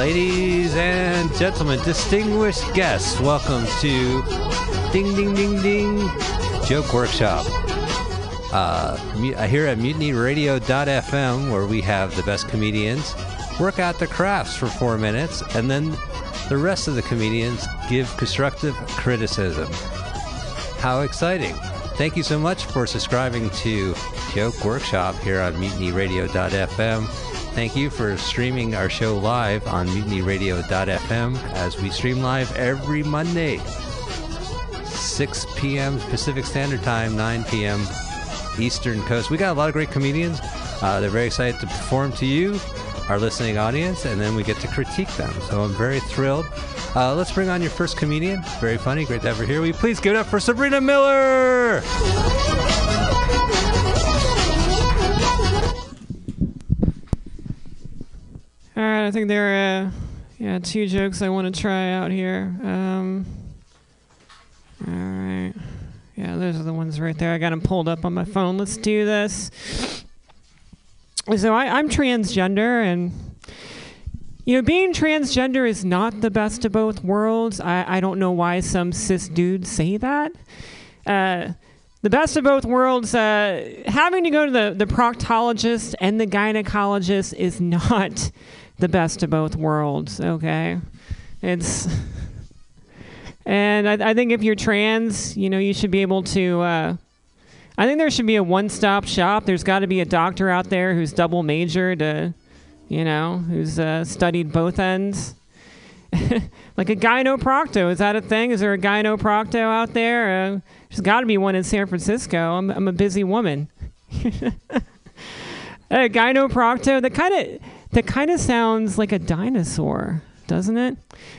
Ladies and gentlemen, distinguished guests, welcome to Ding Ding Ding Ding Joke Workshop. Here at MutinyRadio.fm, where we have the best comedians work out the crafts for 4 minutes, and then the rest of the comedians give constructive criticism. How exciting! Thank you so much for subscribing to Joke Workshop here on MutinyRadio.fm. Thank you for streaming our show live on MutinyRadio.fm as we stream live every Monday, 6 p.m. Pacific Standard Time, 9 p.m. Eastern Coast. We got a lot of great comedians. They're very excited to perform to you, our listening audience, and then we get to critique them. So I'm very thrilled. Let's bring on your first comedian. Very funny. Great to have her here. Will you please give it up for Sabrina Miller? All right, I think there are two jokes I want to try out here. All right. Yeah, those are the ones right there. I got them pulled up on my phone. Let's do this. So I'm transgender, and being transgender is not the best of both worlds. I don't know why some cis dudes say that. The best of both worlds, having to go to the proctologist and the gynecologist is not the best of both worlds, okay? I think if you're trans, you should be able to, I think there should be a one-stop shop. There's got to be a doctor out there who's double majored, who's studied both ends. Like a gyno-procto, is that a thing? Is there a gyno-procto out there? There's got to be one in San Francisco. I'm a busy woman. A gyno-procto, that kind of sounds like a dinosaur, doesn't it?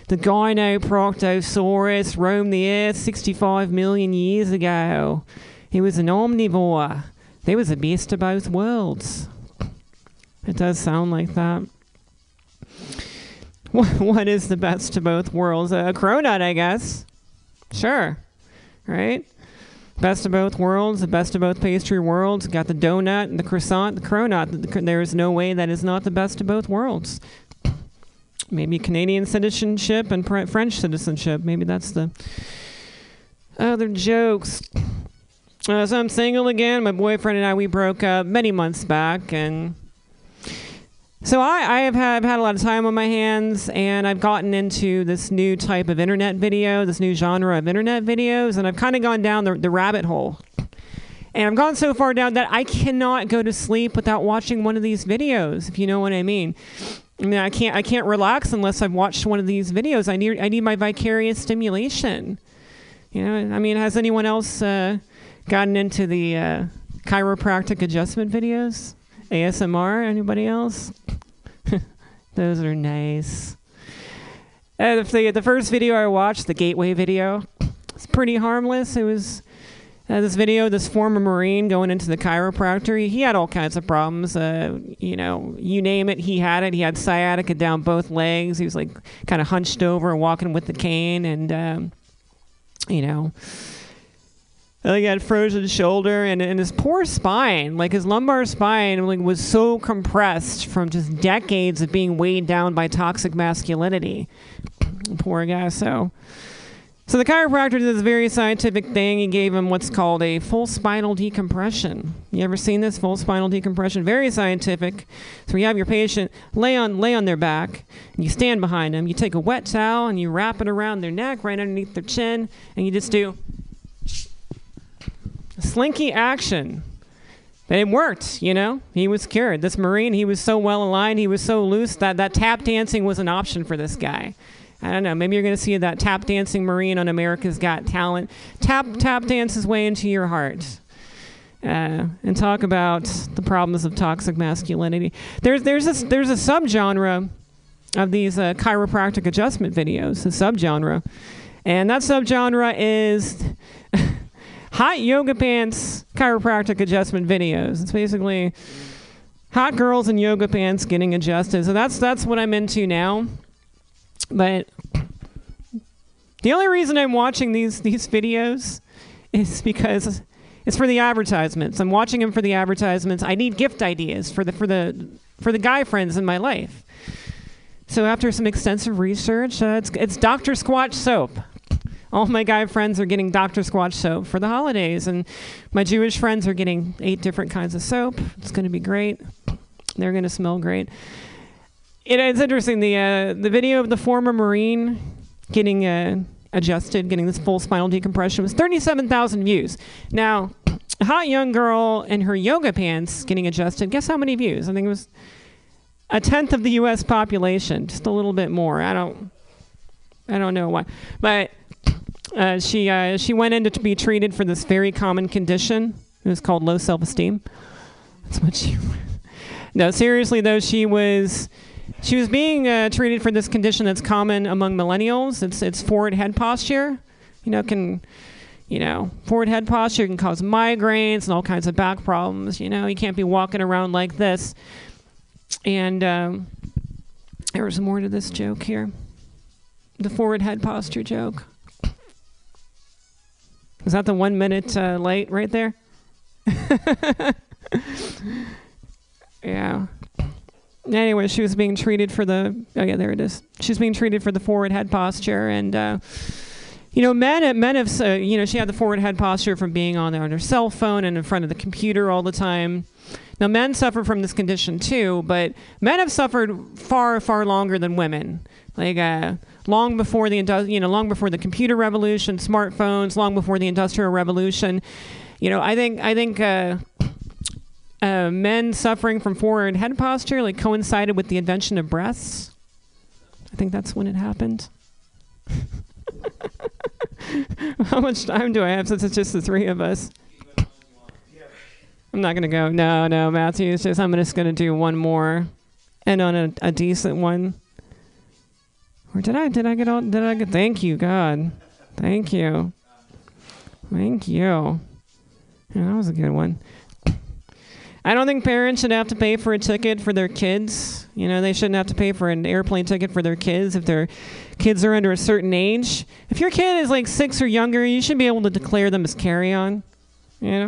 The gyno-proctosaurus roamed the earth 65 million years ago. He was an omnivore. There was the best of both worlds. It does sound like that. What is the best of both worlds? A cronut, I guess. Sure. Right? Best of both worlds, the best of both pastry worlds. Got the donut and the croissant, the cronut. There is no way that is not the best of both worlds. Maybe Canadian citizenship and French citizenship. Maybe that's the other jokes. So I'm single again. My boyfriend and I, we broke up many months back, and so I've had a lot of time on my hands, and I've gotten into this new type of internet video, this new genre of internet videos, and I've kind of gone down the rabbit hole. And I've gone so far down that I cannot go to sleep without watching one of these videos, if you know what I mean. I can't relax unless I've watched one of these videos. I need my vicarious stimulation. Has anyone else gotten into the chiropractic adjustment videos? ASMR, anybody else? Those are nice. And the first video I watched, the Gateway video, it's pretty harmless. It was this former Marine going into the chiropractor. He had all kinds of problems. You name it, he had it. He had sciatica down both legs. He was like kind of hunched over, walking with the cane, and he had frozen shoulder and his poor spine, like his lumbar spine was so compressed from just decades of being weighed down by toxic masculinity. Poor guy. So the chiropractor did this very scientific thing. He gave him what's called a full spinal decompression. You ever seen this? Full spinal decompression. Very scientific. So you have your patient lay on their back, and you stand behind them. You take a wet towel, and you wrap it around their neck, right underneath their chin, and you just do slinky action. And it worked, He was cured. This Marine, he was so well aligned, he was so loose that tap dancing was an option for this guy. I don't know, maybe you're going to see that tap dancing Marine on America's Got Talent. Tap dance his way into your heart. And talk about the problems of toxic masculinity. There's a subgenre of these chiropractic adjustment videos, a subgenre. And that subgenre is hot yoga pants chiropractic adjustment videos. It's basically hot girls in yoga pants getting adjusted. So that's what I'm into now. But the only reason I'm watching these videos is because it's for the advertisements. I'm watching them for the advertisements. I need gift ideas for the guy friends in my life. So after some extensive research, it's Dr. Squatch soap. All my guy friends are getting Dr. Squatch soap for the holidays, and my Jewish friends are getting 8 different kinds of soap. It's going to be great. They're going to smell great. It's interesting, the video of the former Marine getting adjusted, getting this full spinal decompression was 37,000 views. Now, a hot young girl in her yoga pants getting adjusted, guess how many views? I think it was a tenth of the U.S. population, just a little bit more. I don't know why, but she went in to be treated for this very common condition. It was called low self-esteem. That's what she. No, seriously though, she was being treated for this condition that's common among millennials. It's forward head posture. Forward head posture can cause migraines and all kinds of back problems. You can't be walking around like this. And there was more to this joke here. The forward head posture joke. Is that the 1 minute late right there? Yeah. Anyway, she was being treated for the... Oh, yeah, there it is. She was being treated for the forward head posture. And, men have... she had the forward head posture from being on her cell phone and in front of the computer all the time. Now, men suffer from this condition, too, but men have suffered far, far longer than women. Like, long before the long before the computer revolution, smartphones, long before the Industrial Revolution. I think men suffering from forward head posture like coincided with the invention of breasts. I think that's when it happened. How much time do I have since it's just the three of us? I'm not going to go. No, Matthew. I'm just going to do one more, and on a decent one. Or did I? Did I get? Thank you, God. Thank you. Thank you. Yeah, that was a good one. I don't think parents should have to pay for a ticket for their kids. They shouldn't have to pay for an airplane ticket for their kids if their kids are under a certain age. If your kid is like 6 or younger, you should be able to declare them as carry-on.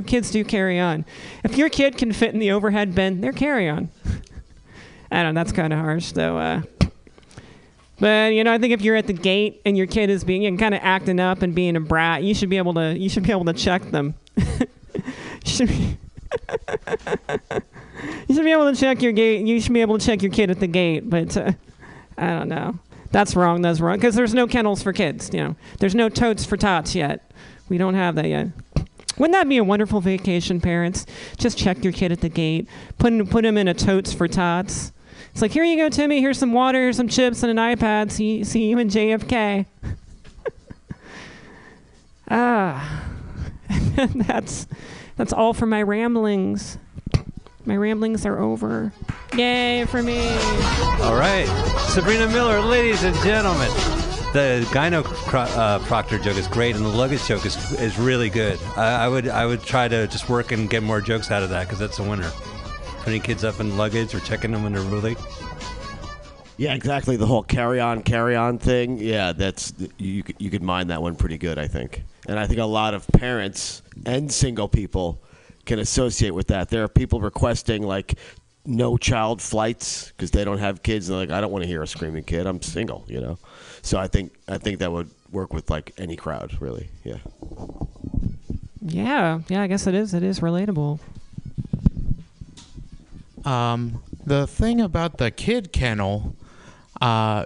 Kids do carry-on. If your kid can fit in the overhead bin, they're carry-on. I don't know, that's kind of harsh, though. But, I think if you're at the gate and your kid is being kind of acting up and being a brat, you should be able to check them. You should be able to check your gate. You should be able to check your kid at the gate, but I don't know. That's wrong. Because there's no kennels for kids, There's no totes for tots yet. We don't have that yet. Wouldn't that be a wonderful vacation, parents? Just check your kid at the gate. Put him in a totes for tots. It's like, here you go, Timmy. Here's some water, here's some chips, and an iPad. See you in JFK. That's all for my ramblings. My ramblings are over. Yay for me. All right. Sabrina Miller, ladies and gentlemen. The gyno proctor joke is great, and the luggage joke is really good. I would try to just work and get more jokes out of that, because that's a winner. Putting kids up in luggage or checking them when they're really... Yeah, exactly. The whole carry-on thing. Yeah, that's you could mine that one pretty good, I think. And I think a lot of parents and single people can associate with that. There are people requesting, like, no child flights because they don't have kids. And they're like, I don't want to hear a screaming kid. I'm single, So I think that would work with, like, any crowd, really. Yeah. Yeah, I guess it is. It is relatable. The thing about the kid kennel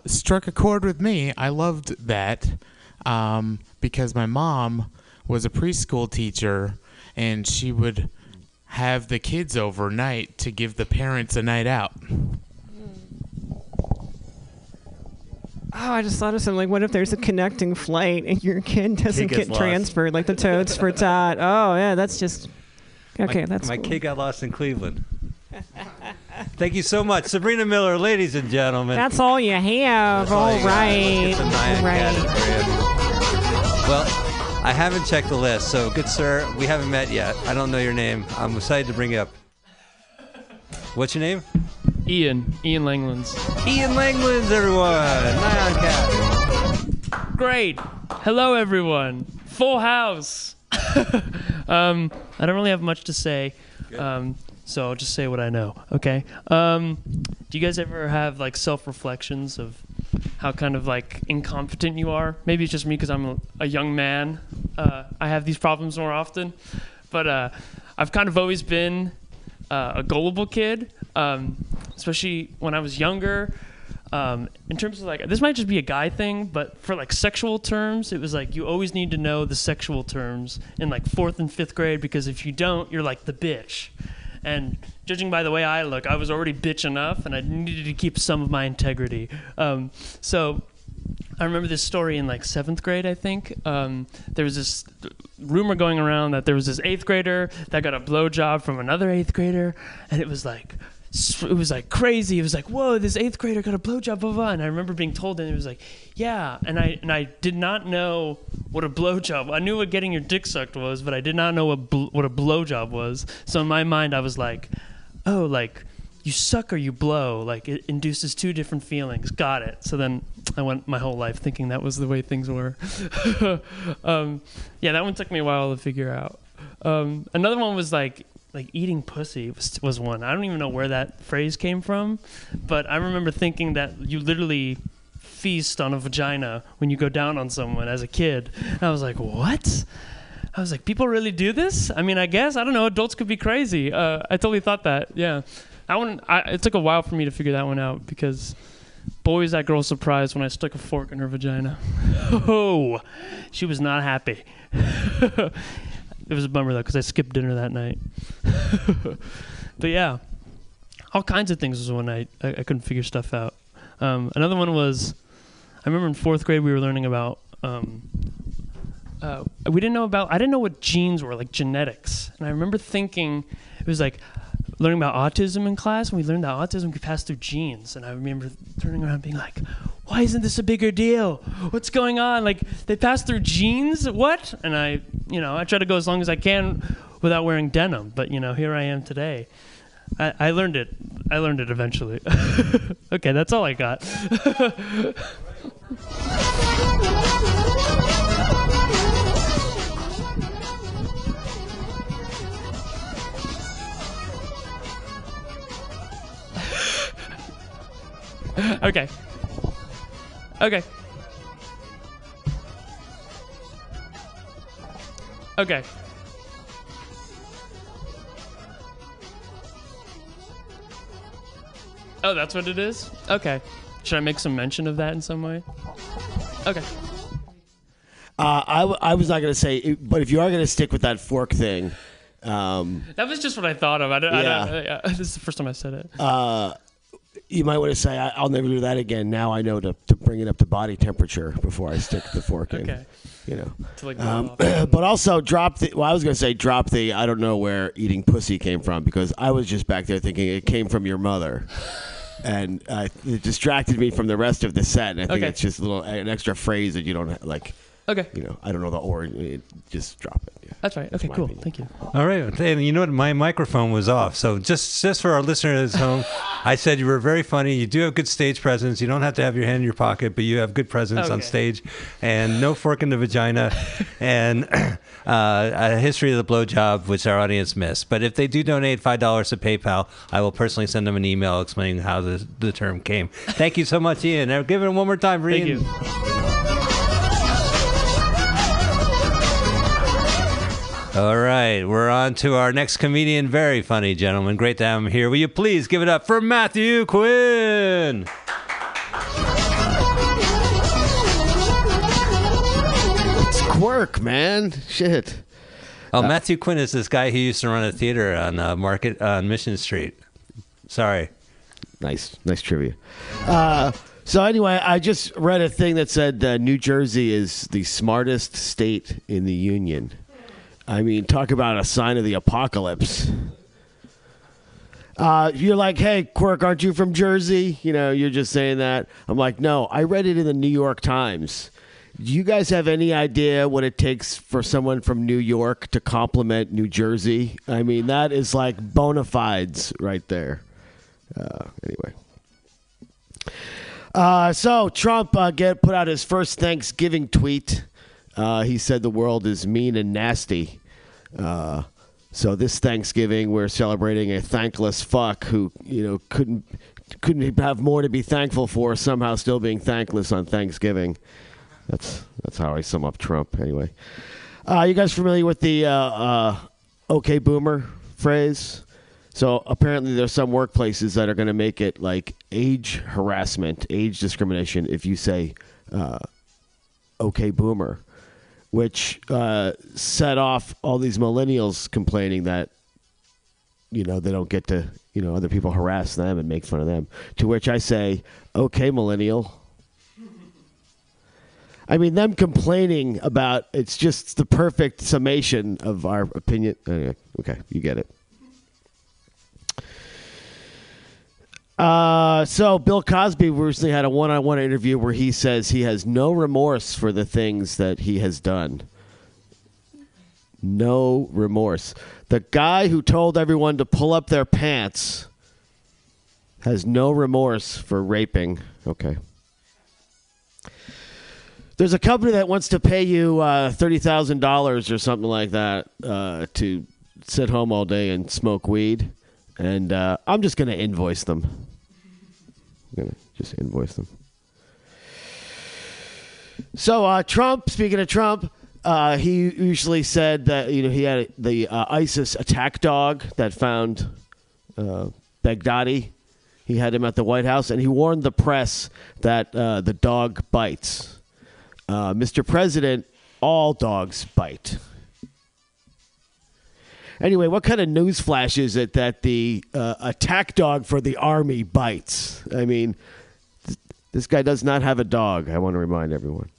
struck a chord with me. I loved that. Because my mom was a preschool teacher, and she would have the kids overnight to give the parents a night out. Oh, I just thought of something. Like, what if there's a connecting flight and your kid doesn't get transferred, like the totes for tot? Oh, yeah, that's just... Okay, that's my cool. Kid got lost in Cleveland. Thank you so much. Sabrina Miller, ladies and gentlemen. That's all you have. All right. Well, I haven't checked the list, so good sir, we haven't met yet. I don't know your name. I'm excited to bring you up. What's your name? Ian Langlands. Ian Langlands, everyone. Nyan-cat. Great. Hello, everyone. Full house. I don't really have much to say. so I'll just say what I know, okay? Do you guys ever have, like, self-reflections of how kind of, like, incompetent you are? Maybe it's just me because I'm a young man. I have these problems more often. But I've kind of always been a gullible kid, especially when I was younger. In terms of, like, this might just be a guy thing, but for, like, sexual terms, it was like you always need to know the sexual terms in, like, 4th and 5th grade, because if you don't, you're like the bitch. And judging by the way I look, I was already bitch enough, and I needed to keep some of my integrity. So I remember this story in, like, 7th grade, I think. There was this rumor going around that there was this 8th grader that got a blowjob from another 8th grader, and it was like crazy. It was like, whoa, this 8th grader got a blowjob, blah, blah. And I remember being told, and it was like, yeah. And I did not know what a blowjob. I knew what getting your dick sucked was, but I did not know what a blowjob was. So in my mind, I was like, oh, like, you suck or you blow. Like, it induces 2 different feelings. Got it. So then I went my whole life thinking that was the way things were. Yeah, that one took me a while to figure out. Another one was like eating pussy was one. I don't even know where that phrase came from, but I remember thinking that you literally feast on a vagina when you go down on someone as a kid. And I was like, what? I was like, people really do this? I mean, I guess, I don't know, adults could be crazy. I totally thought that, yeah. It took a while for me to figure that one out, because boy, was that girl surprised when I stuck a fork in her vagina. Oh, she was not happy. It was a bummer, though, because I skipped dinner that night. But yeah, all kinds of things was one night. I couldn't figure stuff out. Another one was, I remember in 4th grade we were learning about, I didn't know what genes were, like genetics. And I remember thinking, it was like learning about autism in class, and we learned that autism could pass through genes. And I remember turning around being like, why isn't this a bigger deal? What's going on? Like, they pass through genes? What? And I try to go as long as I can without wearing denim. But, here I am today. I learned it. I learned it eventually. Okay, that's all I got. Okay. Okay. Oh, that's what it is? Okay. Should I make some mention of that in some way? Okay. I was not going to say, but if you are going to stick with that fork thing... that was just what I thought of. This is the first time I said it. You might want to say, I'll never do that again. Now I know to bring it up to body temperature before I stick the fork in. Okay. To like but also drop the I don't know where eating pussy came from, because I was just back there thinking it came from your mother. And it distracted me from the rest of the set. And I think it's just an extra phrase that you don't have, like... Okay. I don't know the origin. Just drop it. Yeah. That's right. Okay, cool. Opinion. Thank you. All right. And you know what? My microphone was off. So just for our listeners at home, I said you were very funny. You do have good stage presence. You don't have to have your hand in your pocket, but you have good presence on stage. And no fork in the vagina. And a history of the blowjob, which our audience missed. But if they do donate $5 to PayPal, I will personally send them an email explaining how the term came. Thank you so much, Ian. Now give it one more time for Ian. Thank you. All right, we're on to our next comedian. Very funny, gentlemen. Great to have him here. Will you please give it up for Matthew Quinn? It's Quirk, man. Shit. Oh, Matthew Quinn is this guy who used to run a theater on Market on Mission Street. Sorry. Nice trivia. So anyway, I just read a thing that said New Jersey is the smartest state in the union. I mean, talk about a sign of the apocalypse. You're like, hey, Quirk, aren't you from Jersey? You're just saying that. I'm like, no, I read it in the New York Times. Do you guys have any idea what it takes for someone from New York to compliment New Jersey? I mean, that is like bona fides right there. Anyway. So Trump put out his first Thanksgiving tweet. He said the world is mean and nasty. So this Thanksgiving, we're celebrating a thankless fuck who, you know, couldn't have more to be thankful for, somehow still being thankless on Thanksgiving. That's how I sum up Trump, anyway. You guys familiar with the okay boomer phrase? So apparently there's some workplaces that are going to make it like age harassment, age discrimination if you say okay boomer, which set off all these millennials complaining that, you know, they don't get to, you know, other people harass them and make fun of them. To which I say, okay, millennial. I mean, them complaining about, it's just the perfect summation of our opinion. Anyway, okay, you get it. So Bill Cosby recently had a one-on-one interview where he says he has no remorse for the things that he has done. No remorse. The guy who told everyone to pull up their pants has no remorse for raping. Okay. There's a company that wants to pay you $30,000 or something like that to sit home all day and smoke weed. And I'm just going to invoice them. I'm going to just invoice them. So Trump, speaking of Trump, he usually said that, you know, he had the ISIS attack dog that found Baghdadi. He had him at the White House, and he warned the press that the dog bites. Mr. President, all dogs bite. Anyway, what kind of news flash is it that the attack dog for the army bites? I mean, this guy does not have a dog, I want to remind everyone.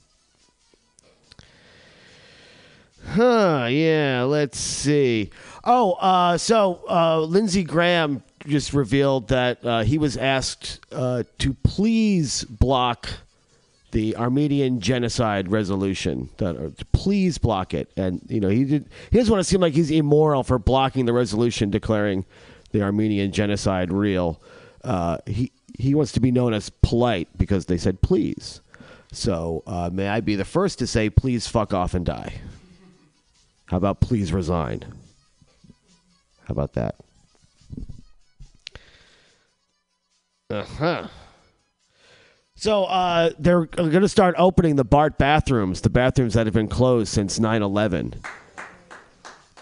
Huh, yeah, let's see. Oh, so Lindsey Graham just revealed that he was asked to please block the Armenian Genocide Resolution, please block it. And, you know, he doesn't want to seem like he's immoral for blocking the resolution declaring the Armenian genocide real. He wants to be known as polite because they said please. So may I be the first to say please fuck off and die. How about please resign? How about that? Uh-huh. So they're going to start opening the BART bathrooms, the bathrooms that have been closed since 9/11.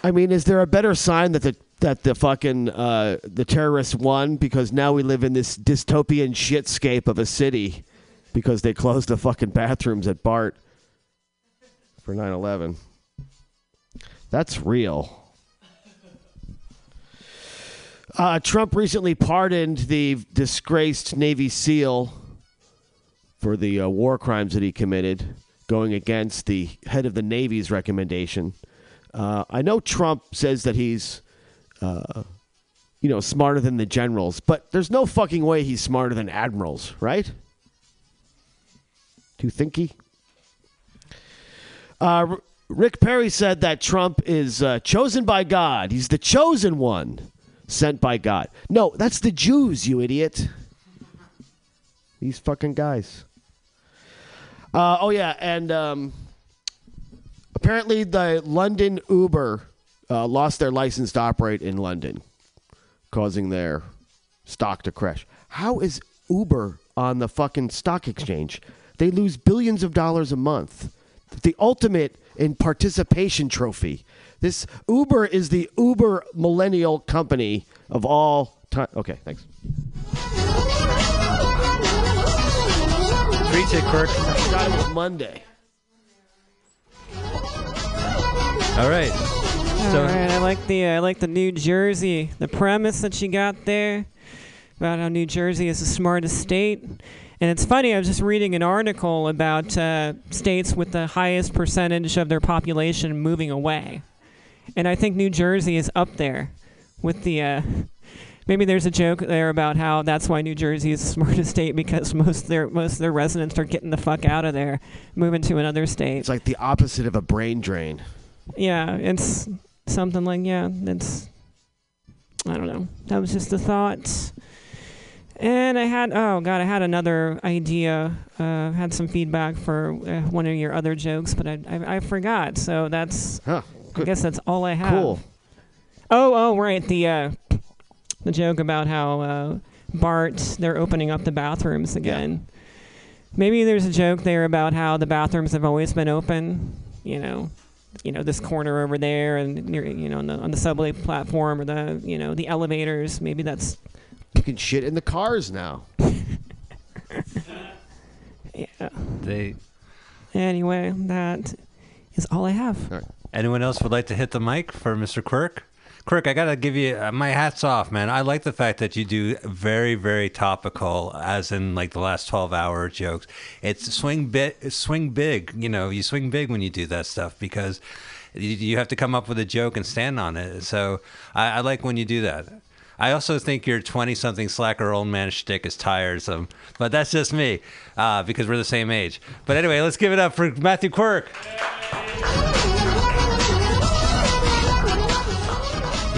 I mean, is there a better sign that the fucking the terrorists won? Because now we live in this dystopian shitscape of a city because they closed the fucking bathrooms at BART for 9/11. That's real. Trump recently pardoned the disgraced Navy SEAL for the war crimes that he committed, going against the head of the Navy's recommendation. I know Trump says that he's, you know, smarter than the generals, but there's no fucking way he's smarter than admirals, right? Too thinky. Rick Perry said that Trump is chosen by God. He's the chosen one sent by God. No, that's the Jews, you idiot. These fucking guys. Oh, yeah, and apparently the London Uber lost their license to operate in London, causing their stock to crash. How is Uber on the fucking stock exchange? They lose billions of dollars a month. The ultimate in participation trophy. This Uber is the uber millennial company of all time. Okay, thanks. Treat it, Kirk. I thought it was Monday. All right. All right. I like the New Jersey. The premise that she got there about how New Jersey is the smartest state. And it's funny, I was just reading an article about states with the highest percentage of their population moving away. And I think New Jersey is up there with the... maybe there's a joke there about how that's why New Jersey is the smartest state, because most of their residents are getting the fuck out of there, moving to another state. It's like the opposite of a brain drain. Yeah, it's something like, yeah, it's... I don't know. That was just a thought. And I had another idea. Had some feedback for one of your other jokes, but I forgot. So that's, I guess that's all I have. Cool. Right. The joke about how BART, they're opening up the bathrooms again. Yeah. Maybe there's a joke there about how the bathrooms have always been open, this corner over there and near, on the subway platform or the elevators. Maybe that's... You can shit in the cars now. Yeah. Anyway, that is all I have. All right. Anyone else would like to hit the mic for Mr. Quirk? Quirk, I got to give you my hat's off, man. I like the fact that you do very, very topical, as in like the last 12-hour jokes. It's swing big. You swing big when you do that stuff because you have to come up with a joke and stand on it. So I like when you do that. I also think your 20-something slacker old man shtick is tiresome, but that's just me because we're the same age. But anyway, let's give it up for Matthew Quirk.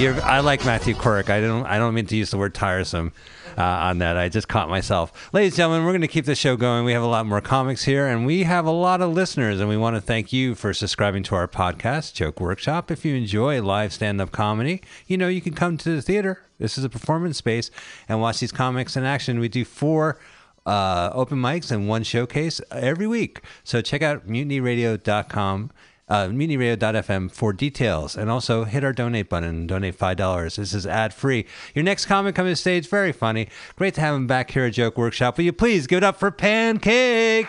I like Matthew Quirk. I don't mean to use the word tiresome on that. I just caught myself. Ladies and gentlemen, we're going to keep this show going. We have a lot more comics here, and we have a lot of listeners, and we want to thank you for subscribing to our podcast, Joke Workshop. If you enjoy live stand-up comedy, you can come to the theater. This is a performance space, and watch these comics in action. We do 4 open mics and 1 showcase every week. So check out MutinyRadio.com. MutinyRadio.fm for details, and also hit our donate button. Donate $5. This is ad free. Your next comic coming to stage, very funny. Great to have him back here at Joke Workshop. Will you please give it up for Pancake?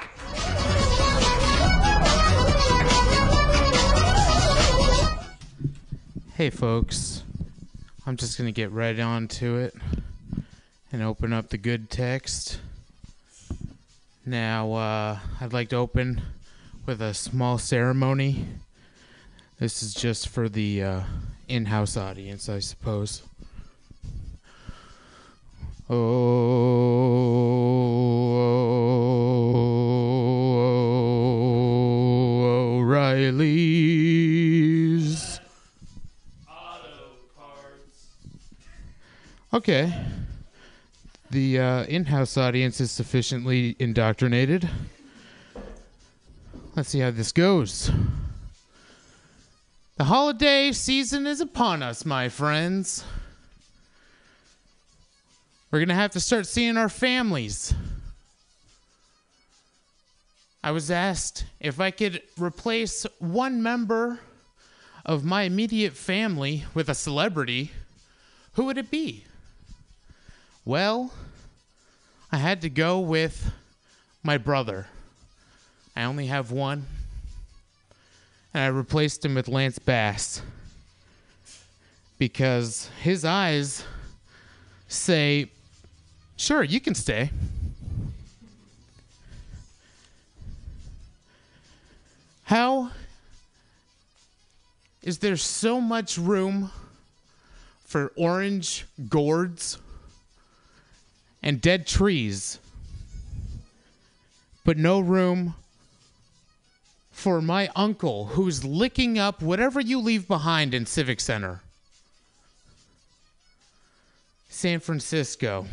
Hey, folks. I'm just gonna get right on to it and open up the good text. Now, I'd like to open with a small ceremony. This is just for the in-house audience, I suppose. Oh, O'Reilly's Auto Parts. Okay. The in-house audience is sufficiently indoctrinated. Let's see how this goes. The holiday season is upon us, my friends. We're going to have to start seeing our families. I was asked if I could replace one member of my immediate family with a celebrity, who would it be? Well, I had to go with my brother. I only have one, and I replaced him with Lance Bass because his eyes say, sure, you can stay. How is there so much room for orange gourds and dead trees, but no room for my uncle who's licking up whatever you leave behind in Civic Center? San Francisco,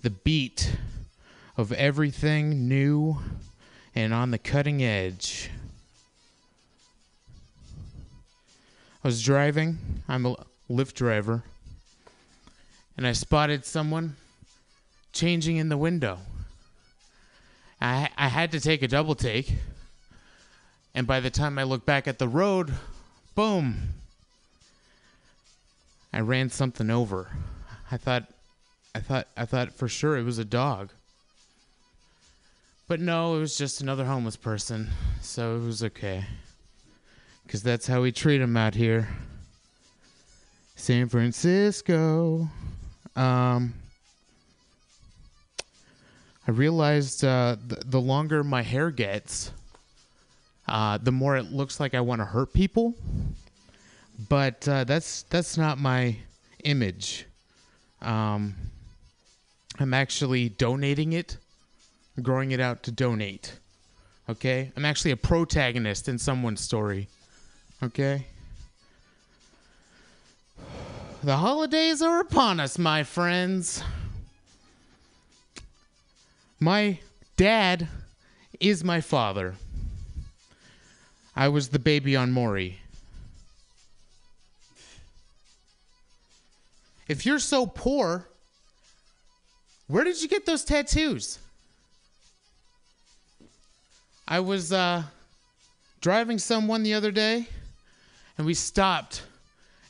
the beat of everything new and on the cutting edge. I was driving, I'm a Lyft driver, and I spotted someone changing in the window. I had to take a double take. And by the time I looked back at the road, boom, I ran something over. I thought for sure it was a dog. But no, it was just another homeless person. So it was okay. Because that's how we treat them out here. San Francisco. I realized the longer my hair gets, the more it looks like I want to hurt people, but that's not my image. I'm actually donating it, growing it out to donate. Okay, I'm actually a protagonist in someone's story. Okay, the holidays are upon us, my friends. My dad is my father. I was the baby on Maury. If you're so poor, where did you get those tattoos? I was driving someone the other day, and we stopped,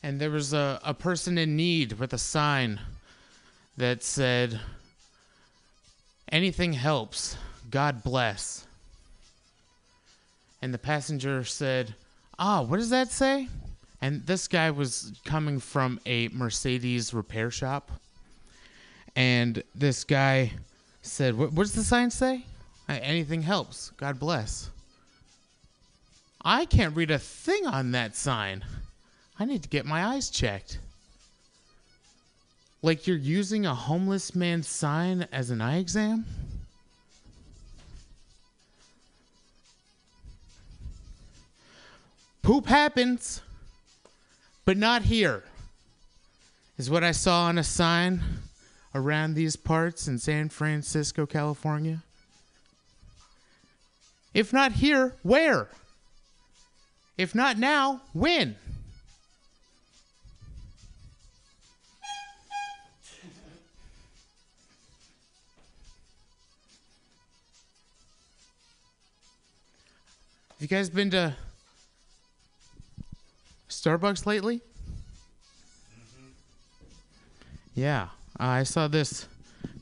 and there was a person in need with a sign that said, "Anything helps, God bless." And the passenger said, "What does that say?" And this guy was coming from a Mercedes repair shop. And this guy said, "What does the sign say?" "Anything helps, God bless." I can't read a thing on that sign. I need to get my eyes checked. Like you're using a homeless man's sign as an eye exam? Poop happens, but not here, is what I saw on a sign around these parts in San Francisco, California. If not here, where? If not now, when? Have you guys been to Starbucks lately? Mm-hmm. Yeah, I saw this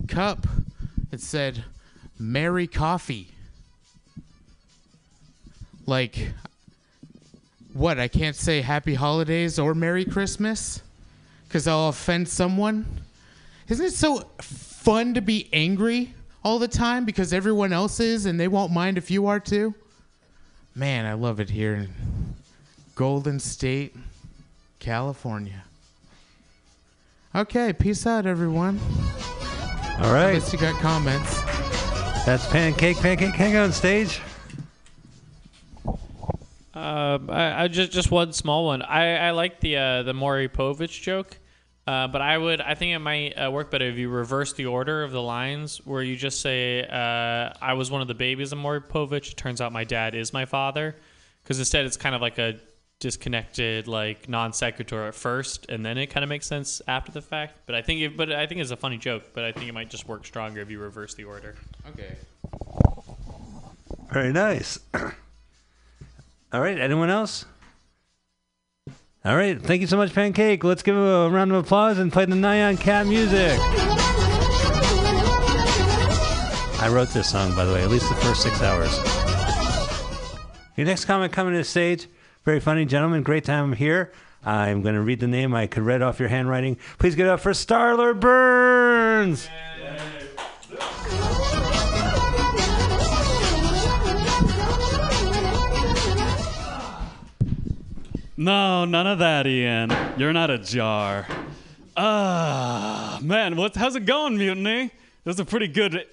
cup. It said, "Mary Coffee." Like, what, I can't say Happy Holidays or Merry Christmas? Because I'll offend someone? Isn't it so fun to be angry all the time because everyone else is and they won't mind if you are too? Man, I love it here in Golden State, California. Okay, peace out, everyone. All right. I guess you got comments. That's Pancake. Pancake, hang on stage. I just one small one. I like the Maury Povich joke, but I think it might work better if you reverse the order of the lines, where you just say, "I was one of the babies of Maury Povich. It turns out my dad is my father." Because instead it's kind of like a disconnected, like, non sequitur at first, and then it kind of makes sense after the fact. But I think it's a funny joke. But I think it might just work stronger if you reverse the order. Okay. Very nice. All right. Anyone else? All right. Thank you so much, Pancake. Let's give him a round of applause and play the Nyan Cat music. I wrote this song, by the way. At least the first 6 hours. Your next comment coming to the stage. Very funny, gentlemen. Great time here. I'm going to read the name. I could read off your handwriting. Please get up for Starlar Burns. Yeah. No, none of that, Ian. You're not a jar. Man, how's it going, Mutiny? There's a pretty good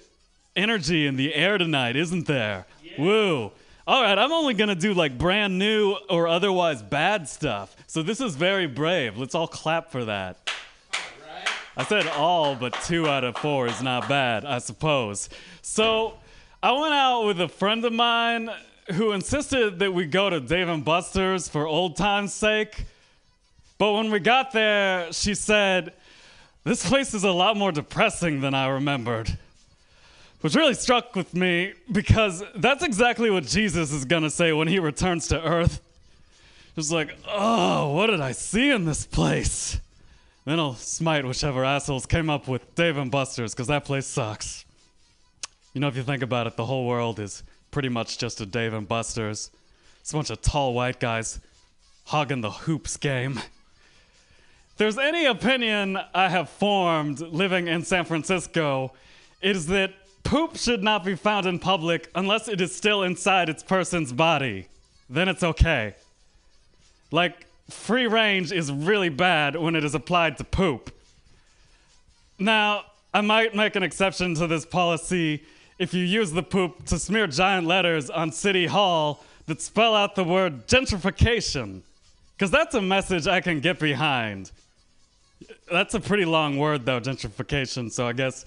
energy in the air tonight, isn't there? Yeah. Woo. All right, I'm only going to do like brand new or otherwise bad stuff. So this is very brave. Let's all clap for that. All right. I said all, but 2 out of 4 is not bad, I suppose. So I went out with a friend of mine who insisted that we go to Dave and Buster's for old time's sake. But when we got there, she said, "This place is a lot more depressing than I remembered." Which really struck with me, because that's exactly what Jesus is going to say when he returns to earth. It's like, "Oh, what did I see in this place?" Then I'll smite whichever assholes came up with Dave and Buster's, because that place sucks. You know, if you think about it, the whole world is pretty much just a Dave and Buster's. It's a bunch of tall white guys hogging the hoops game. If there's any opinion I have formed living in San Francisco, it is that poop should not be found in public unless it is still inside its person's body. Then it's okay. Like, free range is really bad when it is applied to poop. Now, I might make an exception to this policy if you use the poop to smear giant letters on City Hall that spell out the word gentrification, because that's a message I can get behind. That's a pretty long word, though, gentrification, so I guess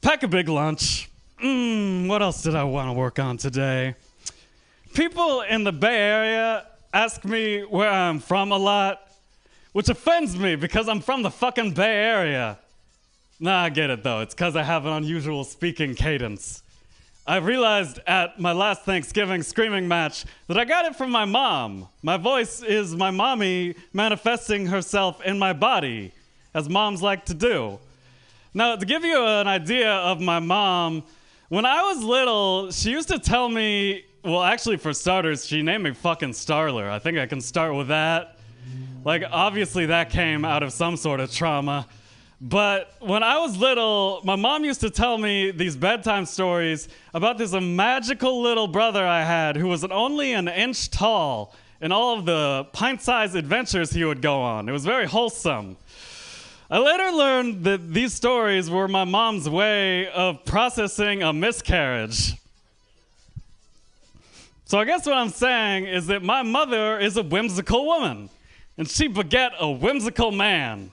pack a big lunch. What else did I want to work on today? People in the Bay Area ask me where I'm from a lot, Which offends me because I'm from the fucking Bay Area. Nah, I get it though. It's because I have an unusual speaking cadence. I realized at my last Thanksgiving screaming match that I got it from my mom. My voice is my mommy manifesting herself in my body, as moms like to do. Now, to give you an idea of my mom, when I was little, she used to tell me, well, actually, for starters, she named me fucking Starlar. I think I can start with that. Like, obviously, that came out of some sort of trauma. But when I was little, my mom used to tell me these bedtime stories about this magical little brother I had who was only an inch tall and all of the pint-sized adventures he would go on. It was very wholesome. I later learned that these stories were my mom's way of processing a miscarriage. So I guess what I'm saying is that my mother is a whimsical woman, and she begat a whimsical man.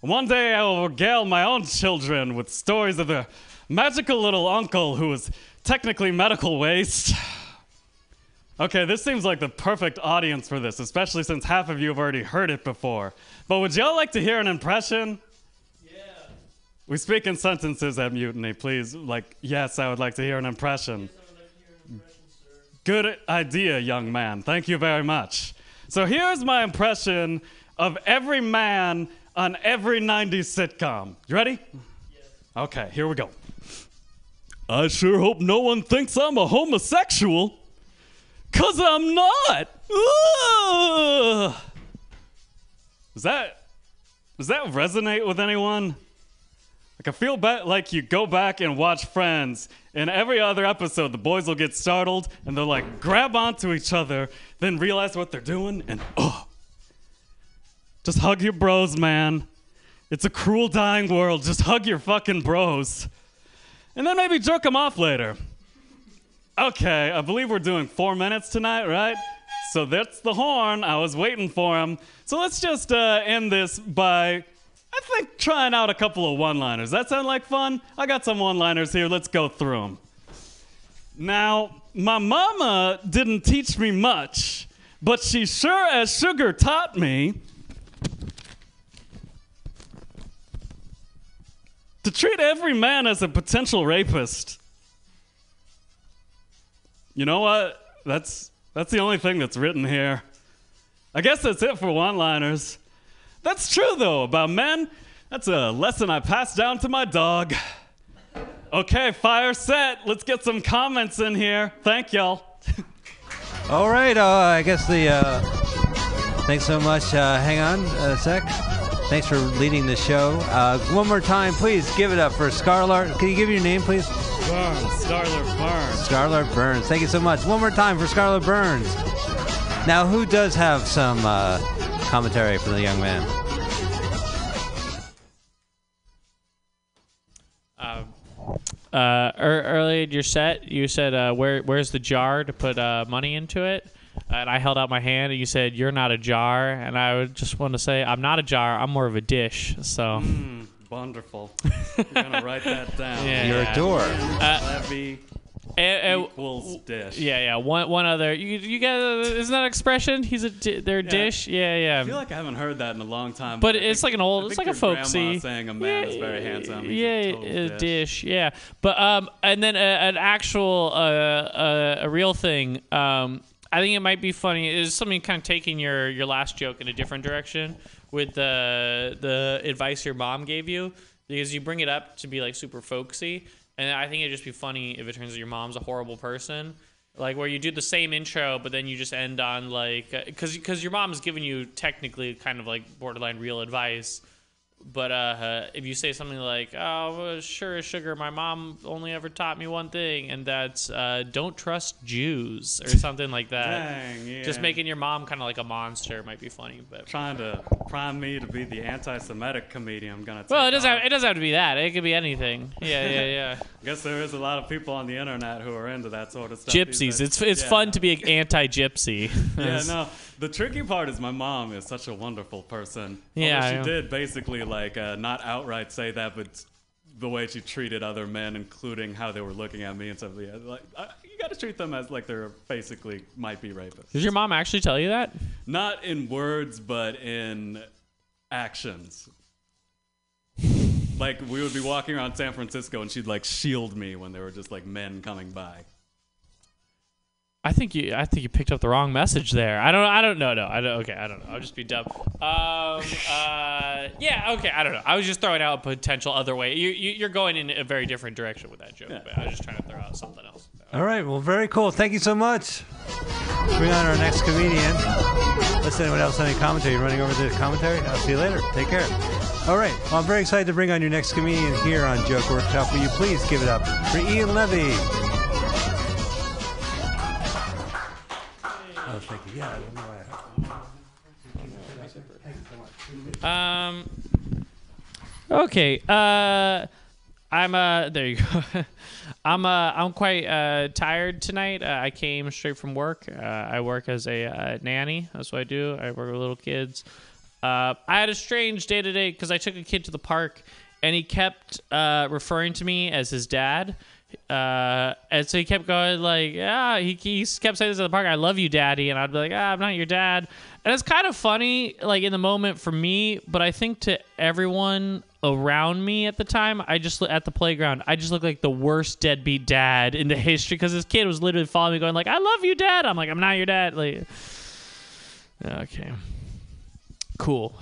One day I will regale my own children with stories of their magical little uncle who was technically medical waste. Okay, this seems like the perfect audience for this, especially since half of you have already heard it before. But would y'all like to hear an impression? Yeah. We speak in sentences at Mutiny, please. Like, yes, I would like to hear an impression. Yes, I would like to hear an impression, sir. Good idea, young man. Thank you very much. So here's my impression of every man on every 90s sitcom. You ready? Yes. Okay, here we go. I sure hope no one thinks I'm a homosexual. 'Cause I'm not! Ugh. Does that resonate with anyone? Like, I feel like you go back and watch Friends, and every other episode the boys will get startled and they'll like grab onto each other, then realize what they're doing and just hug your bros, man. It's a cruel dying world. Just hug your fucking bros. And then maybe jerk them off later. Okay, I believe we're doing 4 minutes tonight, right? So that's the horn. I was waiting for him. So let's just end this by, I think, trying out a couple of one-liners. That sound like fun? I got some one-liners here. Let's go through them. Now, my mama didn't teach me much, but she sure as sugar taught me to treat every man as a potential rapist. You know what? That's the only thing that's written here. I guess that's it for one-liners. That's true, though, about men. That's a lesson I passed down to my dog. Okay, fire set. Let's get some comments in here. Thank y'all. All right, I guess the... thanks so much. Hang on a sec. Thanks for leading the show. One more time, please give it up for Starlar. Can you give your name, please? Burns, Starlar Burns. Starlar Burns. Thank you so much. One more time for Starlar Burns. Now, who does have some commentary for the young man? Early in your set, you said, "Where's the jar to put money into it?" And I held out my hand, and you said, "You're not a jar." And I would just want to say, "I'm not a jar. I'm more of a dish." So. Wonderful. You're gonna write that down. Yeah, you're a door. Levy equals dish. Yeah. One other. You guys, isn't that an expression? He's a their dish. Yeah. I feel like I haven't heard that in a long time. But it's like an old. It's like a folksy saying. A man is very handsome. He's a dish. Yeah. But and then an actual a real thing. I think it might be funny. Is something kind of taking your last joke in a different direction with the advice your mom gave you, because you bring it up to be like super folksy, and I think it'd just be funny if it turns out your mom's a horrible person, like where you do the same intro but then you just end on like, because your mom's giving you technically kind of like borderline real advice, but if you say something like, "Oh, sure as sugar, my mom only ever taught me one thing, and that's don't trust Jews," or something like that. Dang, yeah. Just making your mom kind of like a monster might be funny. But trying to prime me to be the anti-Semitic comedian I'm gonna. Well, it doesn't have to be that. It could be anything. Yeah. I guess there is a lot of people on the internet who are into that sort of stuff. Gypsies. It's fun to be an anti-gypsy. No. The tricky part is my mom is such a wonderful person. Yeah, she did basically like not outright say that, but the way she treated other men, including how they were looking at me and stuff. Yeah, like you got to treat them as like they're basically might be rapists. Did your mom actually tell you that? Not in words, but in actions. Like, we would be walking around San Francisco, and she'd, like, shield me when there were just, like, men coming by. I think you picked up the wrong message there. I don't know. I'll just be dumb. Yeah. Okay. I don't know. I was just throwing out a potential other way. You're going in a very different direction with that joke, yeah. But I was just trying to throw out something else. All right. Well, very cool. Thank you so much. Bring on our next comedian. Unless anyone else has any commentary, you're running over the commentary. I'll see you later. Take care. All right. Well, I'm very excited to bring on your next comedian here on Joke Workshop. Will you please give it up for Ian Levy? Yeah, I don't know why. Okay. There you go. I'm quite tired tonight. I came straight from work. I work as a nanny. That's what I do. I work with little kids. I had a strange day today because I took a kid to the park, and he kept referring to me as his dad. And so he kept going like, yeah, he kept saying this at the park, I love you, daddy. And I'd be like, I'm not your dad. And it's kind of funny, like in the moment for me, but I think to everyone around me at the time, at the playground, I just looked like the worst deadbeat dad in the history. Cause this kid was literally following me going like, I love you, dad. I'm like, I'm not your dad. Like, okay, cool.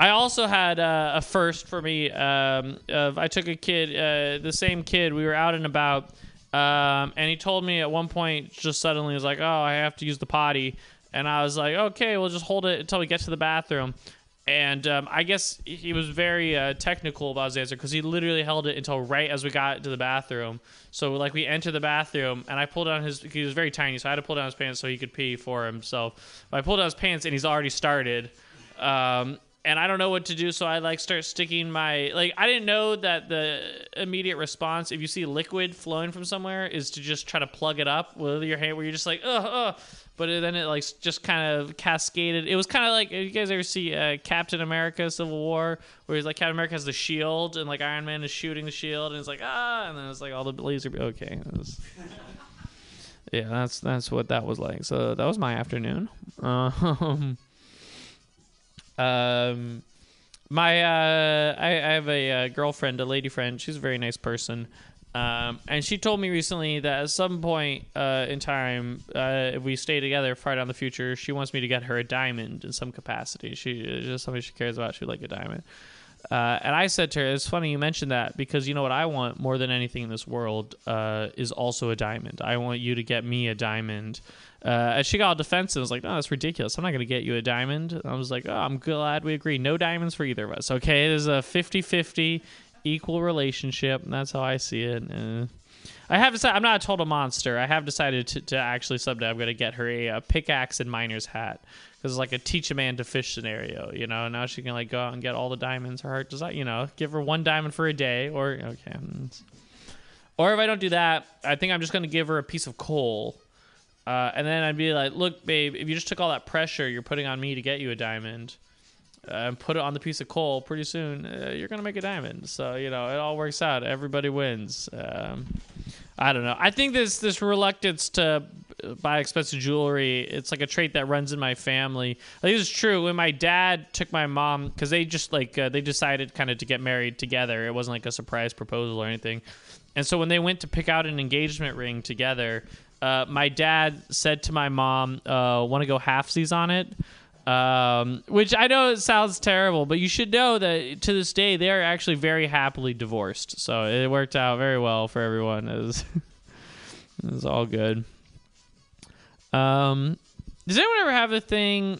I also had a first for me. I took a kid, the same kid. We were out and about, and he told me at one point, just suddenly, he was like, oh, I have to use the potty. And I was like, okay, we'll just hold it until we get to the bathroom. And I guess he was very technical about his answer because he literally held it until right as we got to the bathroom. So, like, we entered the bathroom, and I pulled down he was very tiny, so I had to pull down his pants so he could pee for himself. But I pulled down his pants, and he's already started. And I don't know what to do, so I start sticking my I didn't know that the immediate response, if you see liquid flowing from somewhere, is to just try to plug it up with your hand, where you're just like ugh. But then it just kind of cascaded. It was kind of like, you guys ever see Captain America Civil War, where he's like, Captain America has the shield, and like Iron Man is shooting the shield, and it's like and then it's like all the leaves are okay. Yeah, that's what that was like. So that was my afternoon. I have a girlfriend, a lady friend. She's a very nice person. And she told me recently that at some point in time, if we stay together far down the future, she wants me to get her a diamond in some capacity. She's just somebody she cares about. She'd like a diamond. And I said to her, it's funny you mentioned that, because you know what I want more than anything in this world is also a diamond. I want you to get me a diamond. And she got all defensive. I was like, no, that's ridiculous. I'm not going to get you a diamond. And I was like, oh, I'm glad we agree. No diamonds for either of us. Okay, there's a 50-50 equal relationship. And that's how I see it. I have decided, I'm not a total monster. I have decided to actually someday I'm going to get her a pickaxe and miner's hat. Because it's like a teach a man to fish scenario, you know. Now she can go out and get all the diamonds her heart desires. You know, give her one diamond for a day, or if I don't do that, I think I'm just going to give her a piece of coal. And then I'd be like, look, babe, if you just took all that pressure you're putting on me to get you a diamond and put it on the piece of coal, pretty soon you're going to make a diamond. So, you know, it all works out. Everybody wins. I don't know. I think this reluctance to buy expensive jewelry, it's like a trait that runs in my family. Like, this is true. When my dad took my mom, because they just they decided kind of to get married together. It wasn't like a surprise proposal or anything. And so when they went to pick out an engagement ring together, my dad said to my mom, want to go halfsies on it? Which I know it sounds terrible, but you should know that to this day, they're actually very happily divorced. So it worked out very well for everyone. It was all good. Does anyone ever have a thing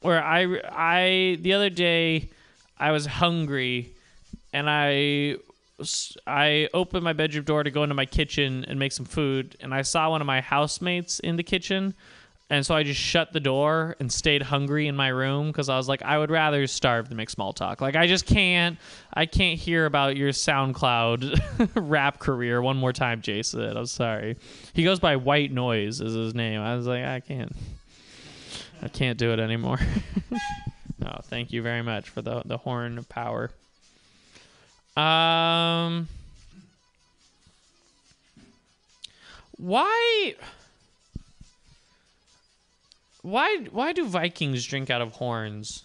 where I the other day I was hungry and I opened my bedroom door to go into my kitchen and make some food, and I saw one of my housemates in the kitchen, and so I just shut the door and stayed hungry in my room because I was like, I would rather starve than make small talk. Like, I can't hear about your SoundCloud rap career one more time, Jason. I'm sorry. He goes by White Noise is his name. I was like, I can't do it anymore. Oh, thank you very much for the horn power. Why do Vikings drink out of horns?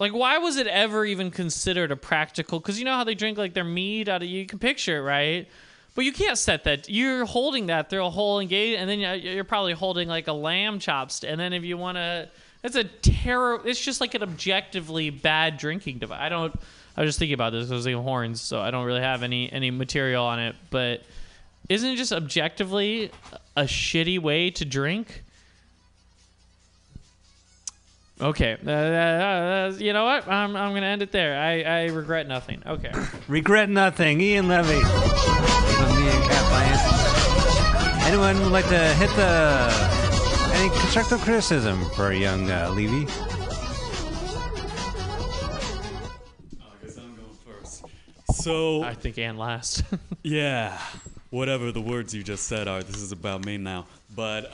Like, why was it ever even considered a practical... Because you know how they drink, like, their mead out of... You can picture it, right? But you can't set that. You're holding that through a whole engagement, and then you're probably holding, like, a lamb chopstick. And then if you want to... That's a terrible... It's just, like, an objectively bad drinking device. I don't... I was just thinking about this. I was thinking horns, so I don't really have any material on it. But isn't it just objectively a shitty way to drink? Okay, you know what? I'm gonna end it there. I regret nothing. Okay. Regret nothing. Ian Levy. With me and Cat Bias. Anyone would like to hit any constructive criticism for young Levy? I guess I'm going first. So I think Ann last. Yeah. Whatever the words you just said are, this is about me now. But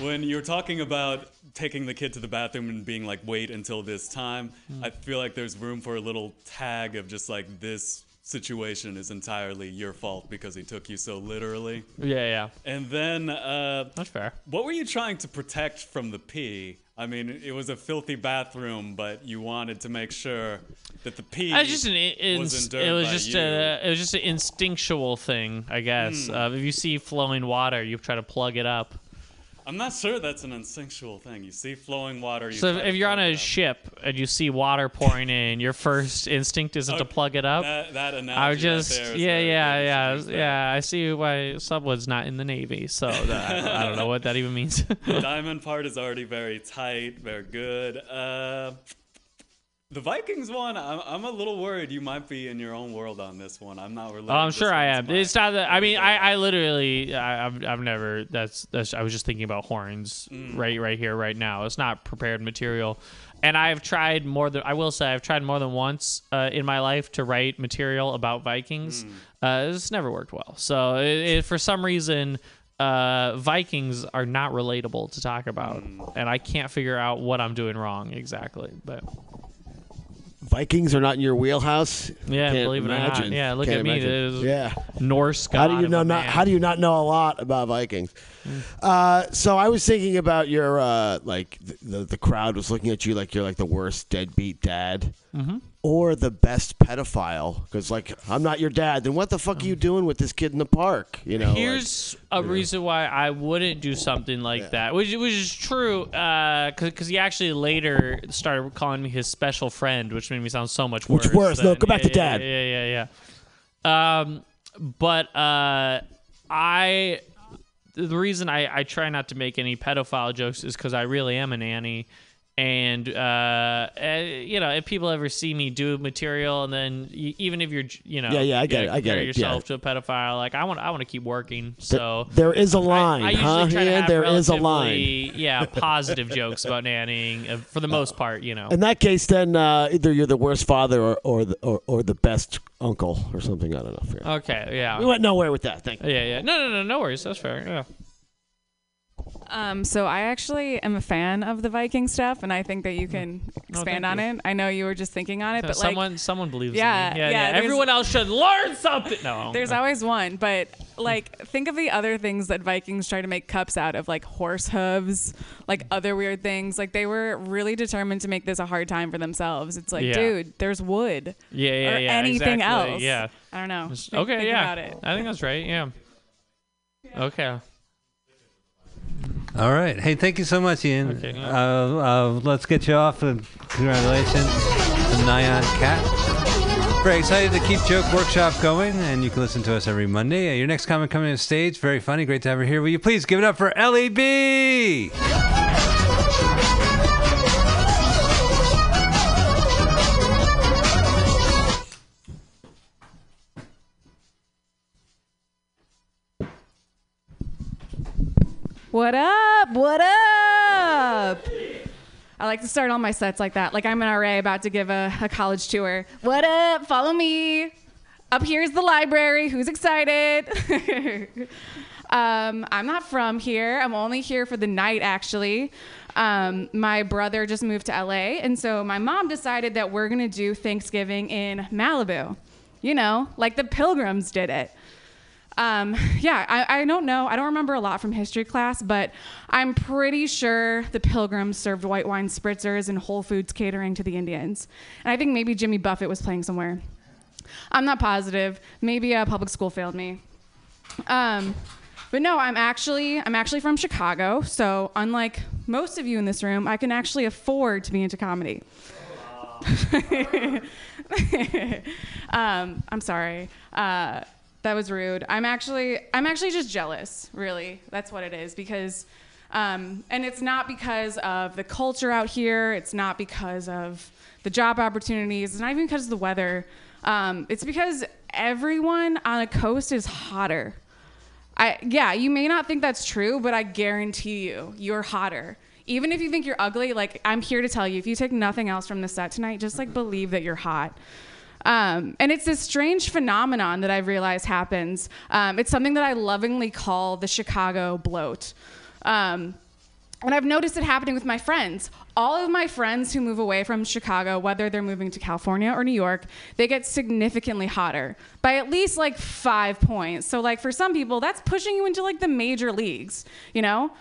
when you're talking about taking the kid to the bathroom and being like, wait until this time, I feel like there's room for a little tag of just like, this situation is entirely your fault because he took you so literally. Yeah. And then... that's fair. What were you trying to protect from the pee? I mean, it was a filthy bathroom, but you wanted to make sure that the pee wasn't dirty. It was just an instinctual thing, I guess. If you see flowing water, you try to plug it up. I'm not sure that's an instinctual thing. You see flowing water. So if you're on a ship and you see water pouring in, your first instinct isn't to plug it up. That analogy. I see why someone's not in the Navy. So I don't know what that even means. The diamond part is already very tight, very good. The Vikings one, I'm a little worried you might be in your own world on this one. I'm not related. I'm sure I am. It's not that. I mean, I've never. That's. I was just thinking about horns right here, right now. It's not prepared material, and I've tried more than. I will say I've tried more than once in my life to write material about Vikings. It's never worked well. So for some reason. Vikings are not relatable to talk about, and I can't figure out what I'm doing wrong exactly. But Vikings are not in your wheelhouse. Yeah, believe it or not. Yeah, look at me. Yeah, Norse god. How do you not know a lot about Vikings? So I was thinking about your like the crowd was looking at you like you're like the worst deadbeat dad. Mm-hmm. Or the best pedophile, because like I'm not your dad. Then what the fuck are you doing with this kid in the park? You know, here's a reason why I wouldn't do something like that, which is true. Because he actually later started calling me his special friend, which made me sound so much worse. No, go back to dad. Yeah. The reason I try not to make any pedophile jokes is because I really am a nanny. And, you know, if people ever see me do material and then even if you're, you know, I get it. Yourself to a pedophile, like I want to keep working. So there is a line, there is a line. Yeah. Positive jokes about nannying for the most part, you know, in that case, then, either you're the worst father or the best uncle or something. I don't know. Okay. Yeah. We went nowhere with that. Thank you. Yeah. No. No worries. That's fair. Yeah. So I actually am a fan of the Viking stuff, and I think that you can expand on it. I know you were just thinking on it, but someone believes in me. Yeah. Everyone else should learn something. No, there's always one, but like think of the other things that Vikings try to make cups out of, like horse hooves, like other weird things. Like they were really determined to make this a hard time for themselves. It's like, dude, there's wood. Yeah. Anything exactly. else? Yeah. I don't know. About it. I think that's right. Yeah. Okay. All right. Hey, thank you so much, Ian. Okay, let's get you off. Congratulations to Nyan Cat. Very excited to keep Joke Workshop going, and you can listen to us every Monday. Your next comic coming on stage, very funny. Great to have her here. Will you please give it up for Ellie B? What up? What up? I like to start all my sets like that. Like I'm an RA about to give a college tour. What up? Follow me. Up here's the library. Who's excited? I'm not from here. I'm only here for the night, actually. My brother just moved to LA, and so my mom decided that we're going to do Thanksgiving in Malibu. You know, like the Pilgrims did it. I don't know. I don't remember a lot from history class, but I'm pretty sure the Pilgrims served white wine spritzers and Whole Foods catering to the Indians. And I think maybe Jimmy Buffett was playing somewhere. I'm not positive. Maybe public school failed me. But no, I'm actually from Chicago, so unlike most of you in this room, I can actually afford to be into comedy. I'm sorry. That was rude. I'm actually just jealous, really. That's what it is, because and it's not because of the culture out here, it's not because of the job opportunities, it's not even because of the weather. It's because everyone on a coast is hotter. You may not think that's true, but I guarantee you're hotter. Even if you think you're ugly, like, I'm here to tell you, if you take nothing else from the set tonight, just, like, believe that you're hot. And it's this strange phenomenon that I've realized happens. It's something that I lovingly call the Chicago bloat. And I've noticed it happening with my friends. All of my friends who move away from Chicago, whether they're moving to California or New York, they get significantly hotter by at least like 5 points. So like for some people, that's pushing you into like the major leagues, you know?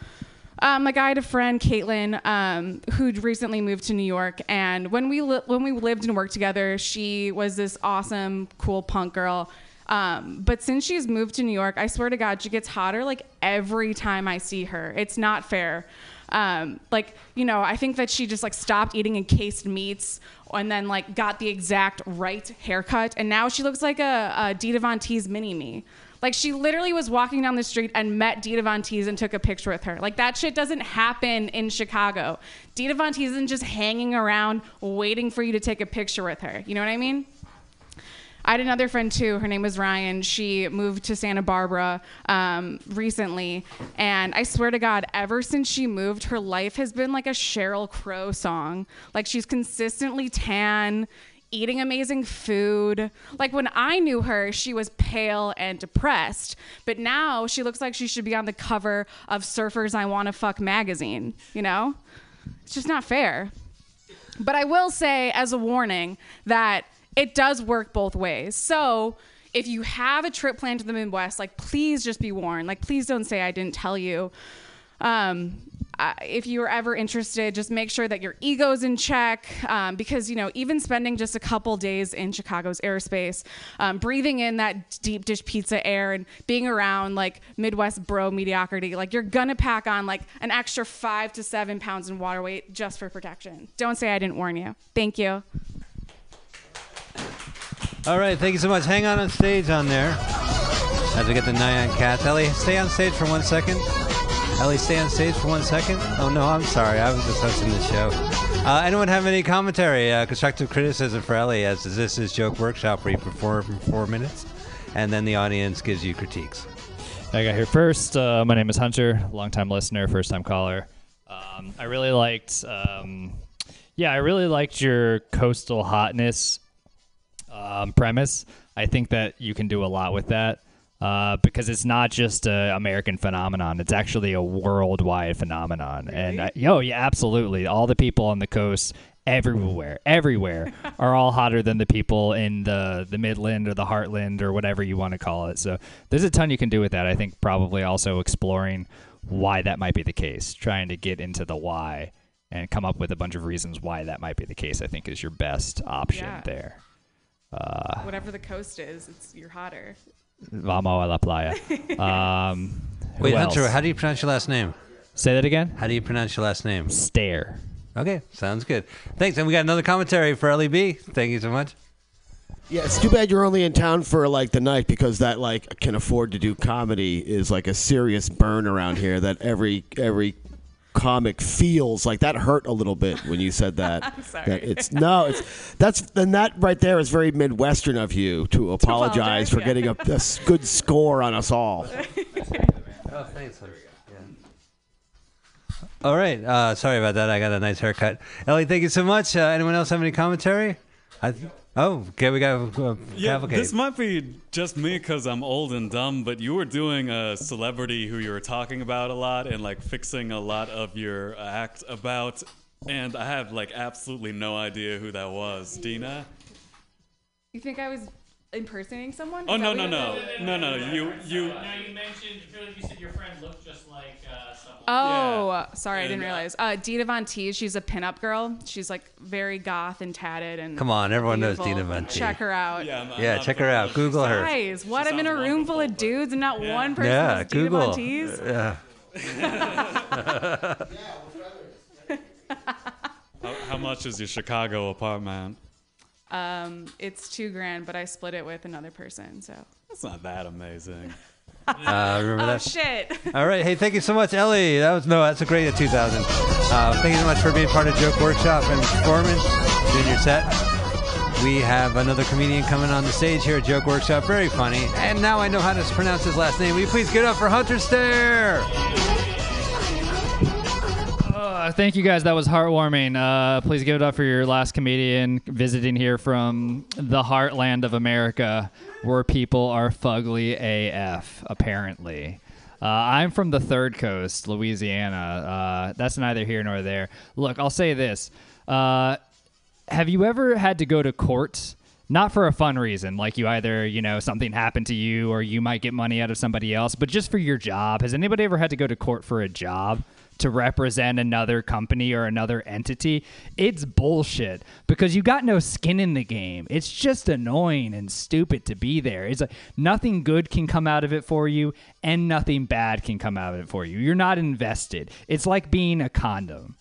Like I had a friend, Caitlin, who'd recently moved to New York, and when we lived and worked together, she was this awesome, cool punk girl. But since she's moved to New York, I swear to God, she gets hotter like every time I see her. It's not fair. I think that she just like stopped eating encased meats and then like got the exact right haircut. And now she looks like a Dita Von Teese mini-me. Like she literally was walking down the street and met Dita Von Teese and took a picture with her. Like that shit doesn't happen in Chicago. Dita Von Teese isn't just hanging around waiting for you to take a picture with her. You know what I mean? I had another friend too, her name was Ryan. She moved to Santa Barbara recently, and I swear to God, ever since she moved, her life has been like a Sheryl Crow song. Like she's consistently tan, eating amazing food. Like when I knew her, she was pale and depressed, but now she looks like she should be on the cover of Surfers I Wanna Fuck magazine, you know? It's just not fair. But I will say as a warning that it does work both ways. So if you have a trip planned to the Midwest, like please just be warned. Like please don't say I didn't tell you. If you're ever interested, just make sure that your ego's in check, because you know, even spending just a couple days in Chicago's airspace, breathing in that deep dish pizza air and being around like Midwest bro mediocrity, like you're gonna pack on like an extra 5 to 7 pounds in water weight just for protection. Don't say I didn't warn you. Thank you. All right, thank you so much. Hang on stage on there as we get the Nyan Cats. Ellie, stay on stage for 1 second. Ellie, stay on stage for 1 second. Oh, no, I'm sorry. I was just hosting the show. Anyone have any commentary, constructive criticism for Ellie, as this is Joke Workshop, where you perform for 4 minutes, and then the audience gives you critiques. I got here first. My name is Hunter, longtime listener, first-time caller. I really liked your coastal hotness premise. I think that you can do a lot with that because it's not just an American phenomenon. It's actually a worldwide phenomenon. Really? And absolutely. All the people on the coast, everywhere, are all hotter than the people in the Midland or the Heartland or whatever you want to call it. So there's a ton you can do with that. I think probably also exploring why that might be the case, trying to get into the why and come up with a bunch of reasons why that might be the case, I think is your best option there. Whatever the coast is, you're hotter. Vamos a la playa. Wait, Hunter, how do you pronounce your last name? Say that again? How do you pronounce your last name? Stare. Okay, sounds good. Thanks, and we got another commentary for Ellie B. Thank you so much. Yeah, it's too bad you're only in town for, like, the night, because that, like, can afford to do comedy is, like, a serious burn around here that every comic feels like. That hurt a little bit when you said that. I'm sorry. That right there is very Midwestern of you to apologize for getting a good score on us all. Oh, thanks. There we go. Yeah. All right. Sorry about that. I got a nice haircut. Ellie, thank you so much. Anyone else have any commentary? We got to cavalcade. This might be just me because I'm old and dumb, but you were doing a celebrity who you were talking about a lot and, like, fixing a lot of your act about, and I have, like, absolutely no idea who that was. Dina? You think I was impersonating someone? Oh, no. You mentioned, I feel like you said your friend looked just like someone. Oh, yeah. Sorry, I didn't realize. Dita Von Teese, she's a pinup girl. She's like very goth and tatted and come on, everyone beautiful. Knows Dita Von Teese. Check her out. Yeah, check her out. Google her. Guys, what? I'm in a room full of dudes and not one person is Dita Von Teese? Yeah. How much is your Chicago apartment? It's $2,000, but I split it with another person, so that's not that amazing. Remember that? Shit! All right, hey, thank you so much, Ellie. That's a great 2000. Thank you so much for being part of Joke Workshop and performance doing your set. We have another comedian coming on the stage here at Joke Workshop. Very funny. And now I know how to pronounce his last name. Will you please get up for Hunter Stare? Thank you guys. That was heartwarming. Please give it up for your last comedian visiting here from the heartland of America, where people are fugly AF, apparently. I'm from the Third Coast, Louisiana. That's neither here nor there. Look, I'll say this. Have you ever had to go to court? Not for a fun reason, like you either, something happened to you or you might get money out of somebody else, but just for your job. Has anybody ever had to go to court for a job to represent another company or another entity? It's bullshit because you got no skin in the game. It's just annoying and stupid to be there. It's like nothing good can come out of it for you and nothing bad can come out of it for you. You're not invested. It's like being a condom.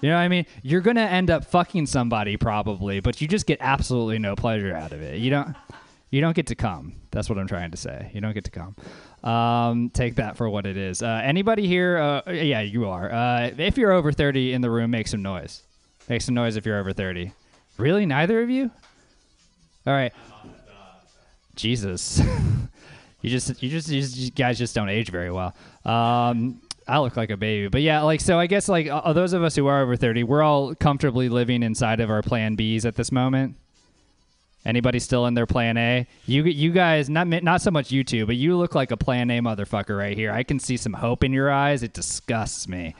You know what I mean? You're going to end up fucking somebody probably, but you just get absolutely no pleasure out of it. You don't get to come. That's what I'm trying to say. You don't get to come. Take that for what it is. Anybody here? Yeah, you are. If you're over 30 in the room, make some noise. Make some noise if you're over 30. Really? Neither of you? All right. Jesus. You guys just don't age very well. I look like a baby, but yeah, so I guess those of us who are over 30, we're all comfortably living inside of our plan Bs at this moment. Anybody still in their plan A? You guys, not so much you two, but you look like a plan A motherfucker right here. I can see some hope in your eyes. It disgusts me.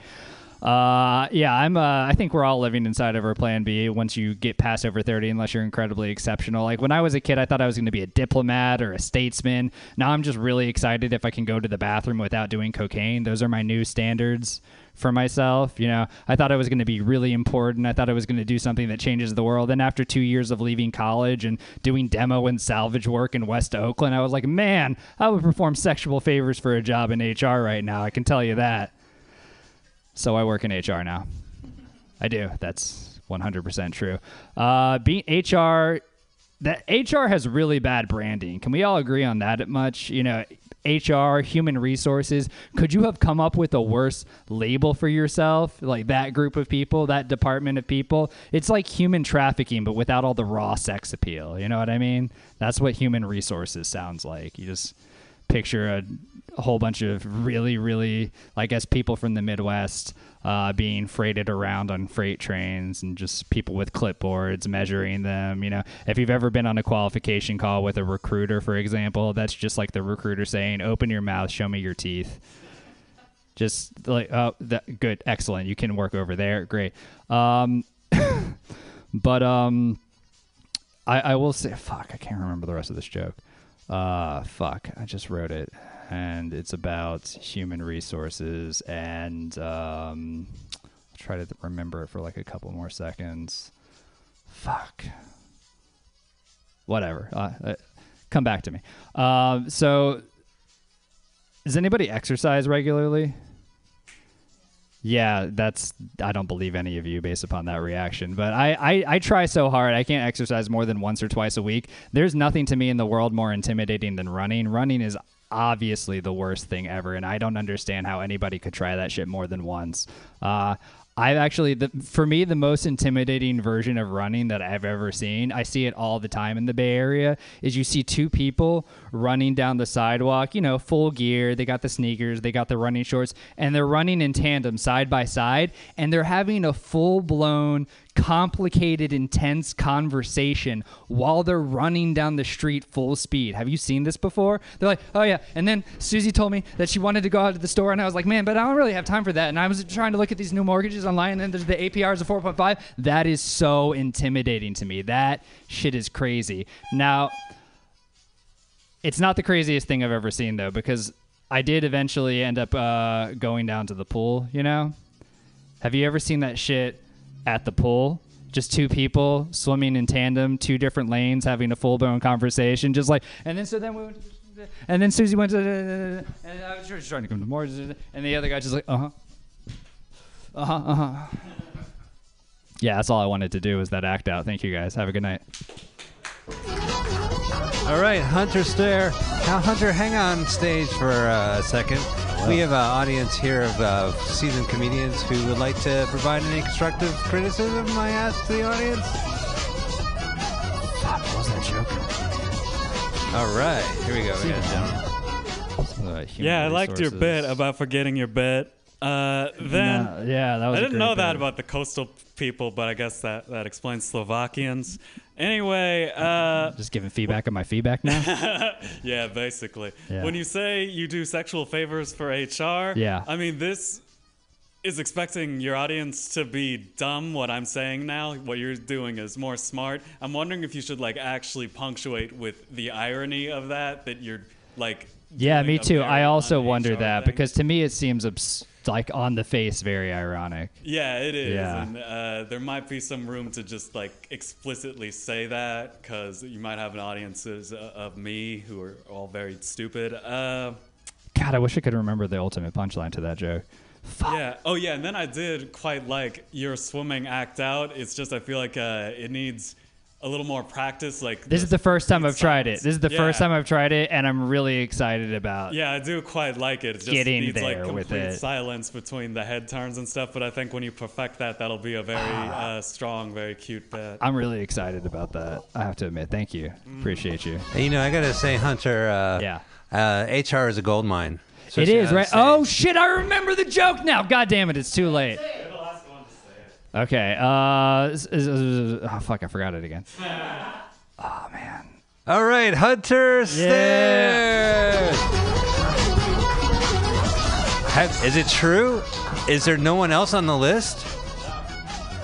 I think we're all living inside of our plan B once you get past over 30, unless you're incredibly exceptional. Like when I was a kid, I thought I was going to be a diplomat or a statesman. Now I'm just really excited if I can go to the bathroom without doing cocaine. Those are my new standards for myself. I thought I was going to be really important. I thought I was going to do something that changes the world. And after 2 years of leaving college and doing demo and salvage work in West Oakland, I was like, man, I would perform sexual favors for a job in HR right now. I can tell you that. So I work in HR now. I do. That's 100% true. Being HR, that HR has really bad branding. Can we all agree on that much? HR, human resources. Could you have come up with a worse label for yourself? Like that group of people, that department of people. It's like human trafficking, but without all the raw sex appeal. You know what I mean? That's what human resources sounds like. You just picture a whole bunch of really, really, people from the Midwest being freighted around on freight trains and just people with clipboards measuring them. If you've ever been on a qualification call with a recruiter, for example, that's just like the recruiter saying, open your mouth, show me your teeth. Just like, oh, good, excellent. You can work over there. Great. But I will say, fuck, I can't remember the rest of this joke. Fuck, I just wrote it. And it's about human resources, and I'll try to remember it for a couple more seconds. Fuck. Whatever. Come back to me. So, does anybody exercise regularly? Yeah, I don't believe any of you based upon that reaction. But I try so hard. I can't exercise more than once or twice a week. There's nothing to me in the world more intimidating than running. Running is obviously the worst thing ever, and I don't understand how anybody could try that shit more than once. For me, the most intimidating version of running that I've ever seen, I see it all the time in the Bay Area, is you see two people running down the sidewalk, full gear. They got the sneakers, they got the running shorts, and they're running in tandem side by side, and they're having a full-blown complicated, intense conversation while they're running down the street full speed. Have you seen this before? They're like, oh yeah, and then Susie told me that she wanted to go out to the store, and I was like, man, but I don't really have time for that. And I was trying to look at these new mortgages online, and then there's the APRs of 4.5. That is so intimidating to me. That shit is crazy. Now, it's not the craziest thing I've ever seen, though, because I did eventually end up going down to the pool, you know? Have you ever seen that shit at the pool? Just two people swimming in tandem, two different lanes, having a full-blown conversation, just like, and then so then we went, and then Susie went to, and I was just trying to come to more, and the other guy just like, uh-huh, uh-huh, uh-huh. Yeah, that's all I wanted to do was that act out. Thank you, guys. Have a good night. All right, Hunter Stare. Now, Hunter, hang on stage for a second. We have an audience here of seasoned comedians who would like to provide any constructive criticism, I ask the audience. Fuck, what was that joke? All right, here we go. We got down. Yeah, I liked your bit about forgetting your bit. Then, no, yeah, that was I didn't know bit. That about the coastal people, but I guess that explains Slovakians. Anyway, just giving feedback on my feedback now. Yeah, basically. Yeah. When you say you do sexual favors for HR, yeah. I mean, this is expecting your audience to be dumb. What I'm saying now, what you're doing is more smart. I'm wondering if you should like actually punctuate with the irony of that you're like. Yeah, me too. I also wonder HR that thing. Because to me it seems like on the face very ironic. Yeah, it is. Yeah. And there might be some room to just like explicitly say that because you might have an audience of me who are all very stupid. God, I wish I could remember the ultimate punchline to that joke. Fuck. Yeah. Oh, yeah. And then I did quite like your swimming act out. It's just I feel like it needs a little more practice. Like this is the first time I've tried it. This is the first time I've tried it, and I'm really excited about. Yeah, I do quite like it. It just needs like complete silence between the head turns and stuff. But I think when you perfect that, that'll be a very strong, very cute bit. I'm really excited about that. I have to admit. Thank you. Appreciate you. You know, I gotta say, Hunter. HR is a gold mine. So it is, right? Oh shit! I remember the joke now. God damn it! It's too late. Okay. Oh, fuck, I forgot it again. Oh, man. All right, Hunter Stare. Is it true? Is there no one else on the list?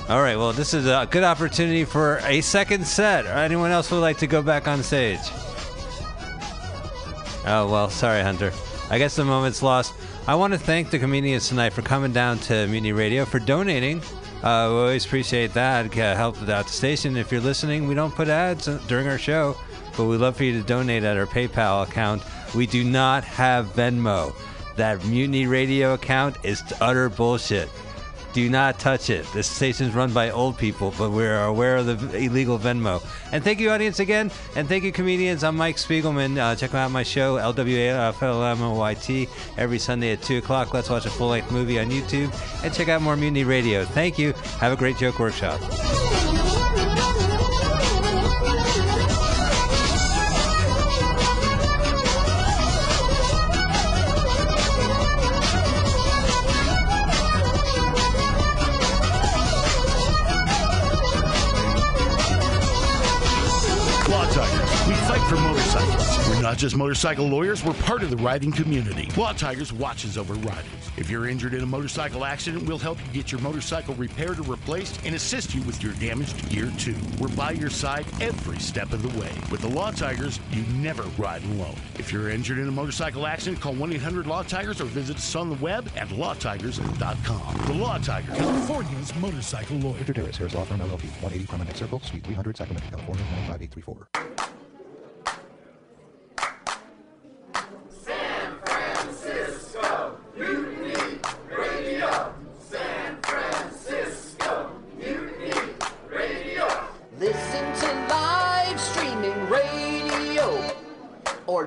All right, well, this is a good opportunity for a second set. Anyone else would like to go back on stage? Oh, well, sorry, Hunter. I guess the moment's lost. I want to thank the comedians tonight for coming down to Mutiny Radio, for donating. We always appreciate that. Help out the station. If you're listening, we don't put ads during our show, but we'd love for you to donate at our PayPal account. We do not have Venmo. That Mutiny Radio account is utter bullshit. Do not touch it. This station's run by old people, but we are aware of the illegal Venmo. And thank you, audience, again. And thank you, comedians. I'm Mike Spiegelman. Check out my show, LWAFLMOYT, every Sunday at 2 o'clock. Let's watch a full-length movie on YouTube. And check out more Mutiny Radio. Thank you. Have a great Joke Workshop. Not just motorcycle lawyers, we're part of the riding community. Claw Tigers watches over riders. If you're injured in a motorcycle accident, we'll help you get your motorcycle repaired or replaced and assist you with your damaged gear, too. We're by your side every step of the way. With the Claw Tigers, you never ride alone. If you're injured in a motorcycle accident, call 1-800-LAW-TIGERS or visit us on the web at lawtigers.com. The Claw Tigers, California's motorcycle lawyer. Victor Terrace, Harris Law Firm, LLP, 180 Promenade Circle, Suite 300, Sacramento, California, 95834. Or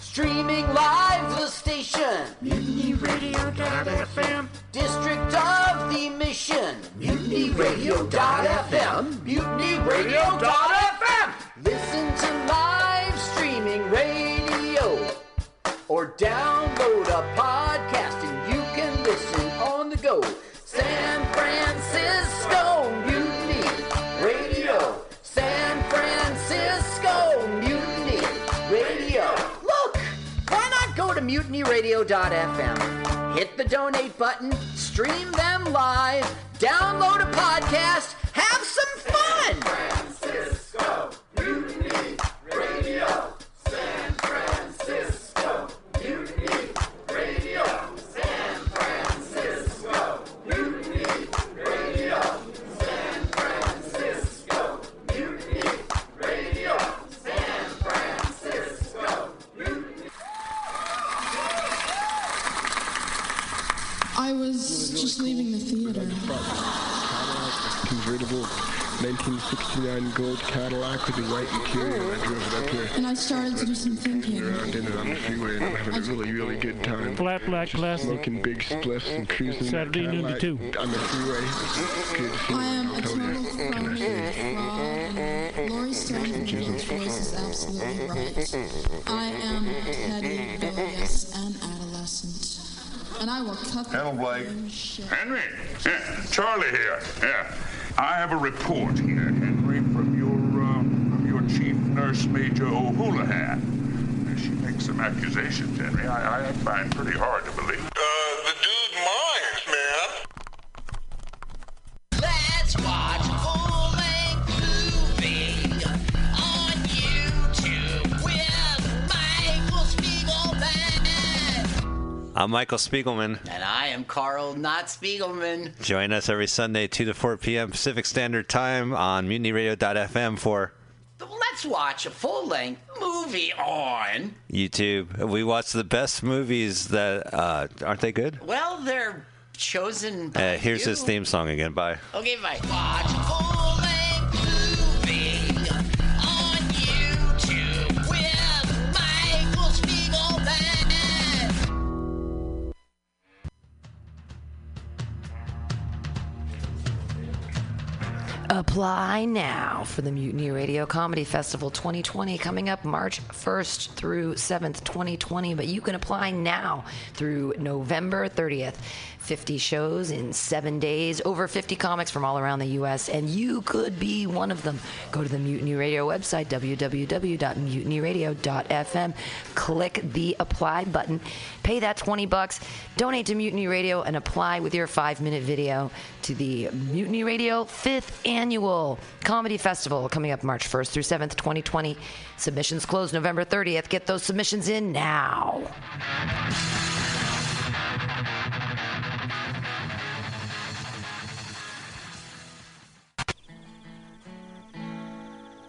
Streaming live the station. MutinyRadio.fm. District of the Mission. MutinyRadio.fm. MutinyRadio.fm. Listen to live streaming radio or download a podcast and you can listen on the go. San Francisco Mutiny Radio. San Francisco Mutiny Radio. Look, why not go to MutinyRadio.fm, hit the donate button, stream them live, download a podcast, have some fun! San Francisco Mutiny Radio. San Francisco Mutiny Radio. San Francisco Mutiny Radio. San Francisco Mutiny Radio. San Francisco Mutiny. I was just leaving the theater. Convertible 1969 gold Cadillac with the white interior. I drove it up here. And I started to do some thinking. Around in it on the freeway, and I'm having a really, really good time. Flat black glass. Smoking big spliffs and cruising. Saturday noon to 2. On the freeway. Good feeling. I am a total phony fraud. Lori Stone's voice is absolutely right. I am petty, bilious, and adolescent. And I will cut the Henry, yeah, Charlie here. Yeah, I have a report here, Henry, from your chief nurse, Major O'Houlihan. She makes some accusations, Henry. I find pretty hard to believe. The dude minds, man. Let's watch a full-length movie on YouTube with Michael Spiegelman. I'm Michael Spiegelman. And I am Carl, not Spiegelman. Join us every Sunday, 2 to 4 p.m. Pacific Standard Time on MutinyRadio.fm for... Let's watch a full-length movie on... YouTube. We watch the best movies that... aren't they good? Well, they're chosen by here's his theme song again. Bye. Okay, bye. Watch a full-length movie on YouTube with Michael Spiegelman. Apply now for the Mutiny Radio Comedy Festival 2020 coming up March 1st through 7th, 2020. But you can apply now through November 30th. 50 shows in 7 days, over 50 comics from all around the U.S., and you could be one of them. Go to the Mutiny Radio website, www.mutinyradio.fm. Click the apply button. Pay that $20. Donate to Mutiny Radio and apply with your 5-minute video to the Mutiny Radio 5th Annual Comedy Festival coming up March 1st through 7th, 2020. Submissions close November 30th. Get those submissions in now.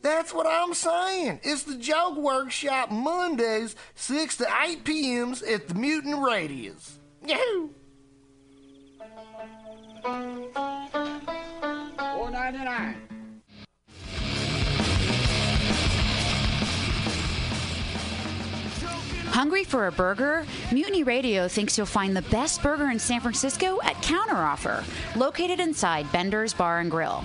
That's what I'm saying. It's the Joke Workshop Mondays, 6 to 8 p.m. at the Mutant Radius. Yahoo! $4.99. Hungry for a burger? Mutiny Radio thinks you'll find the best burger in San Francisco at Counteroffer, located inside Bender's Bar and Grill.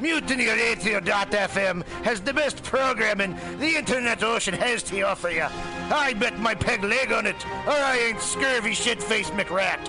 MutinyRadio.fm has the best programming the Internet Ocean has to offer you. I bet my peg leg on it, or I ain't scurvy shit-faced McRat.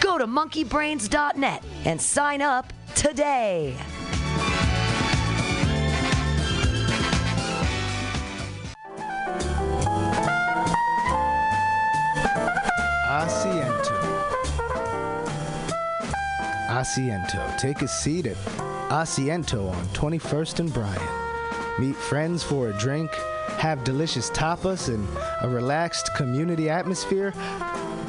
Go to monkeybrains.net and sign up today. Asiento. Take a seat at Asiento on 21st and Bryant. Meet friends for a drink, have delicious tapas, and a relaxed community atmosphere.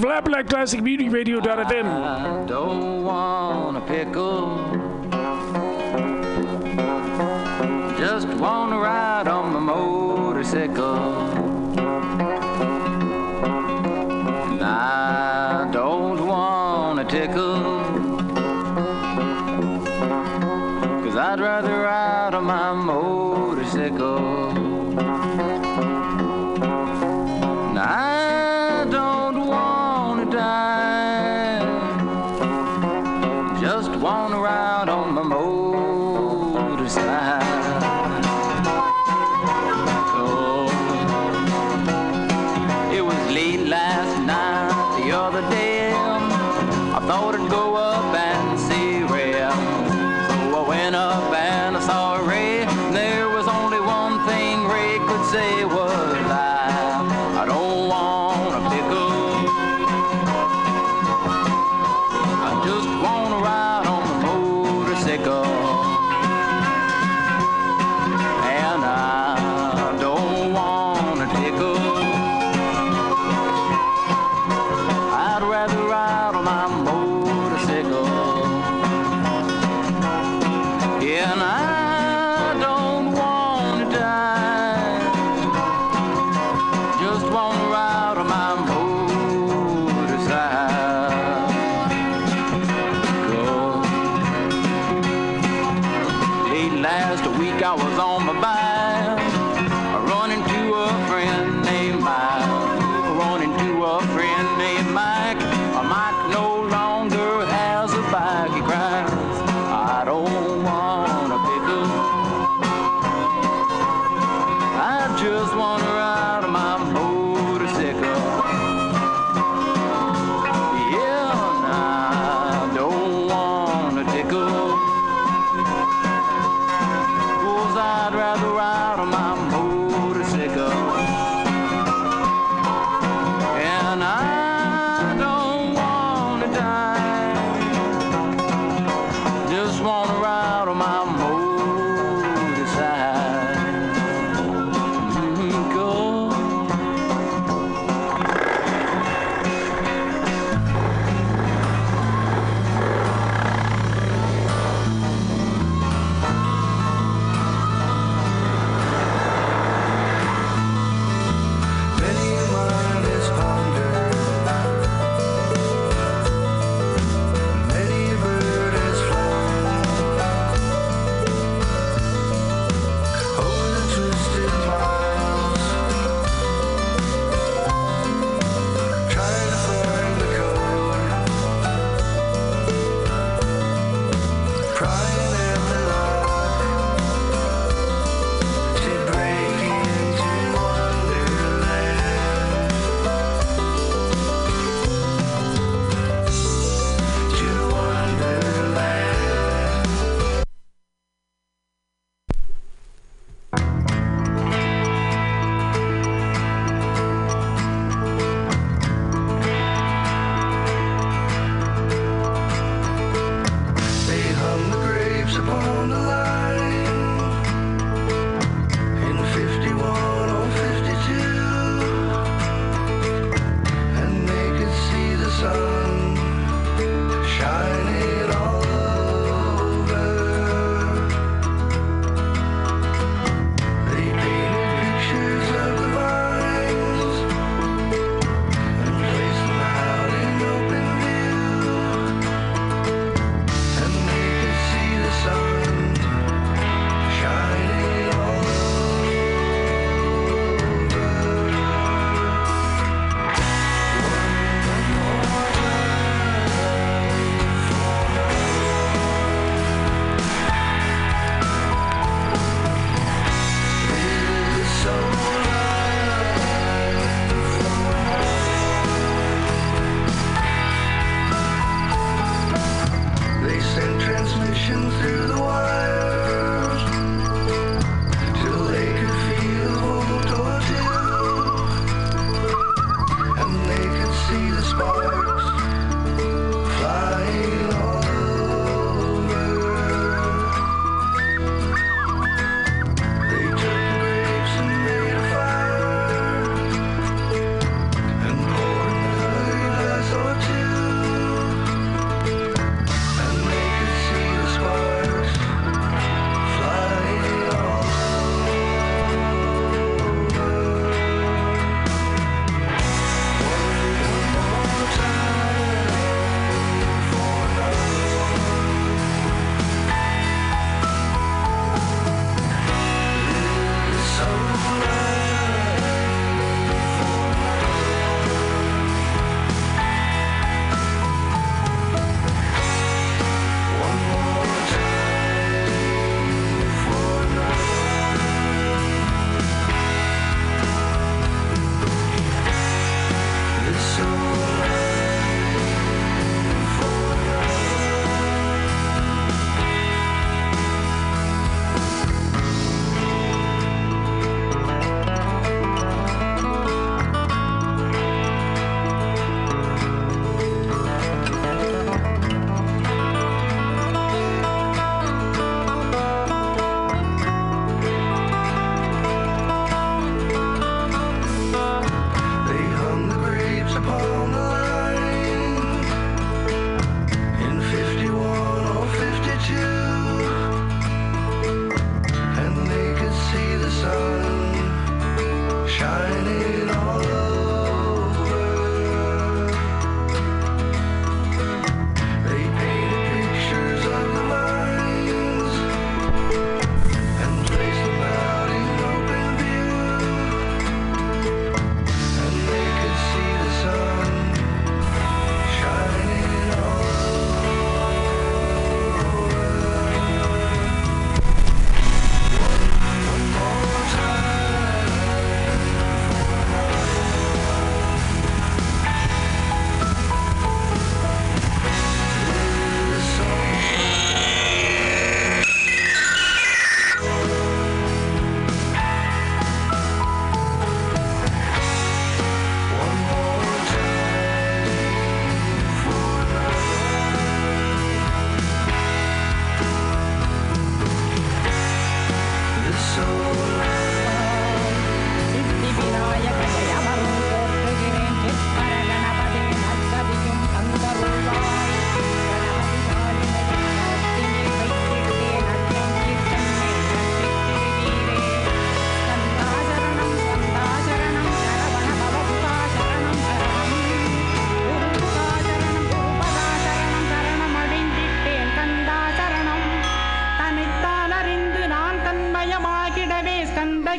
Blah, blah, classic, MutinyRadio.fm. I don't want a pickle, just want to ride on my motorcycle. And I don't want a tickle, cause I'd rather ride on my motorcycle. wanna ride on my motorcycle. Oh, it was late last night, the other day, I thought I'd go up and see Ray. So I went up and I saw Ray, and there was only one thing Ray could say was, I don't wanna pick up, I just wanna ride on the motorcycle, and I don't wanna pick up, I'd rather ride on my motorcycle, yeah, and I don't wanna die. Just wanna ride on my motorcycle. Late last week I was on my bike, running to a friend named Mike, running to a friend named Mike. Mike no longer has a bike, he cries, I don't wanna pick up, I just wanna ride on my motorcycle. Yeah, and I don't wanna tickle, 'cause I'd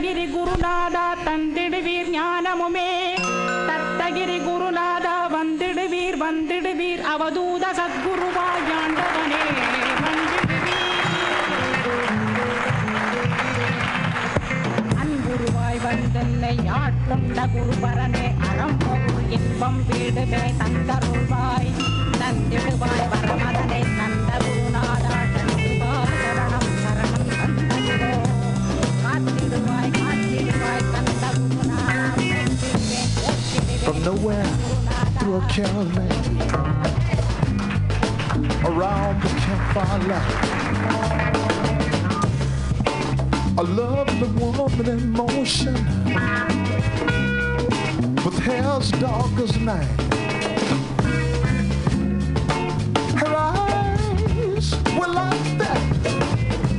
Tattagiri Gurunada Tandidivir Jnanamume Tattagiri Gurunada Vandidivir Vandidivir Avaduda Sadguruva Yandavane Vandidivir Anguruvai Vandane Yaatkunda Guruvarane Arampogur Inpam Veduve Tandaruvai Tandiduvai Varamadane Tandagurunada From nowhere through a caravan, around the campfire light, a lovely woman in motion, with hair as dark as night, her eyes were like that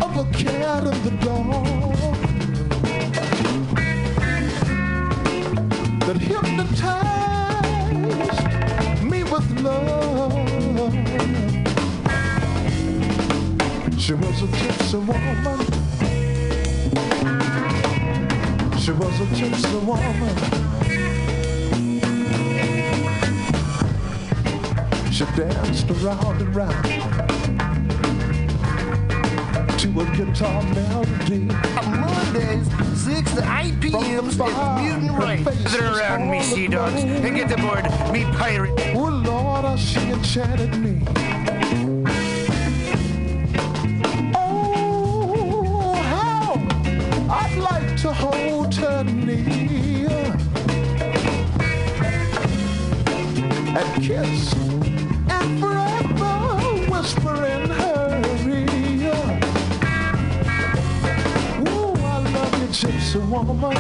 of a cat in the dawn. That hypnotized me with love. She was a gypsy woman. She was a gypsy woman. She danced around and round to a guitar melody. On Mondays, 6 to 8 p.m. it's mutant rain. Sit around me, sea dogs, and get aboard me, pirate. Oh, Lord, how she enchanted me. Oh, how I'd like to hold her near and kiss and forever whisper in her ear. Gypsy woman,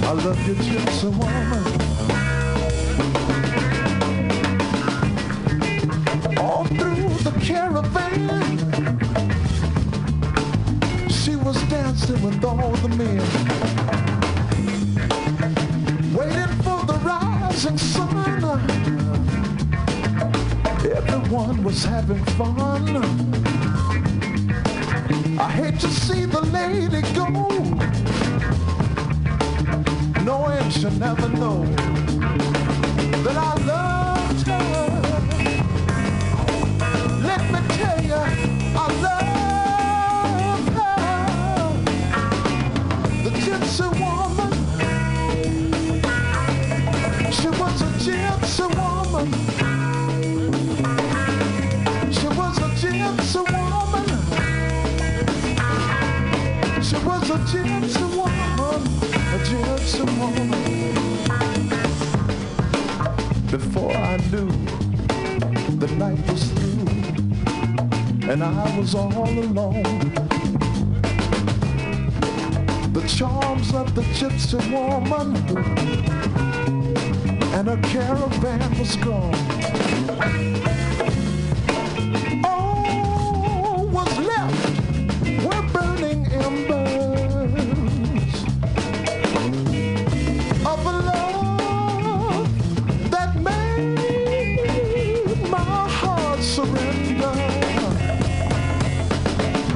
I love you, gypsy woman. All through the caravan, she was dancing with all the men, waiting for the rising sun. Everyone was having fun. I hate to see the lady go, knowing she'll never know that I loved her. Let me tell you, I love her. The gypsy woman, she was a gypsy woman. She was a gypsy woman. She was a gypsy woman. Before I knew, the night was through, and I was all alone. The charms of the gypsy woman and her caravan was gone. All was left were burning embers of a love that made my heart surrender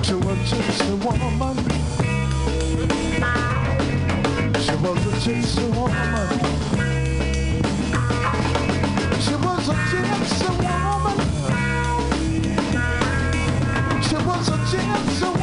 to a gypsy woman. She was a gypsy woman. She was a gypsy woman. She was a gypsy woman.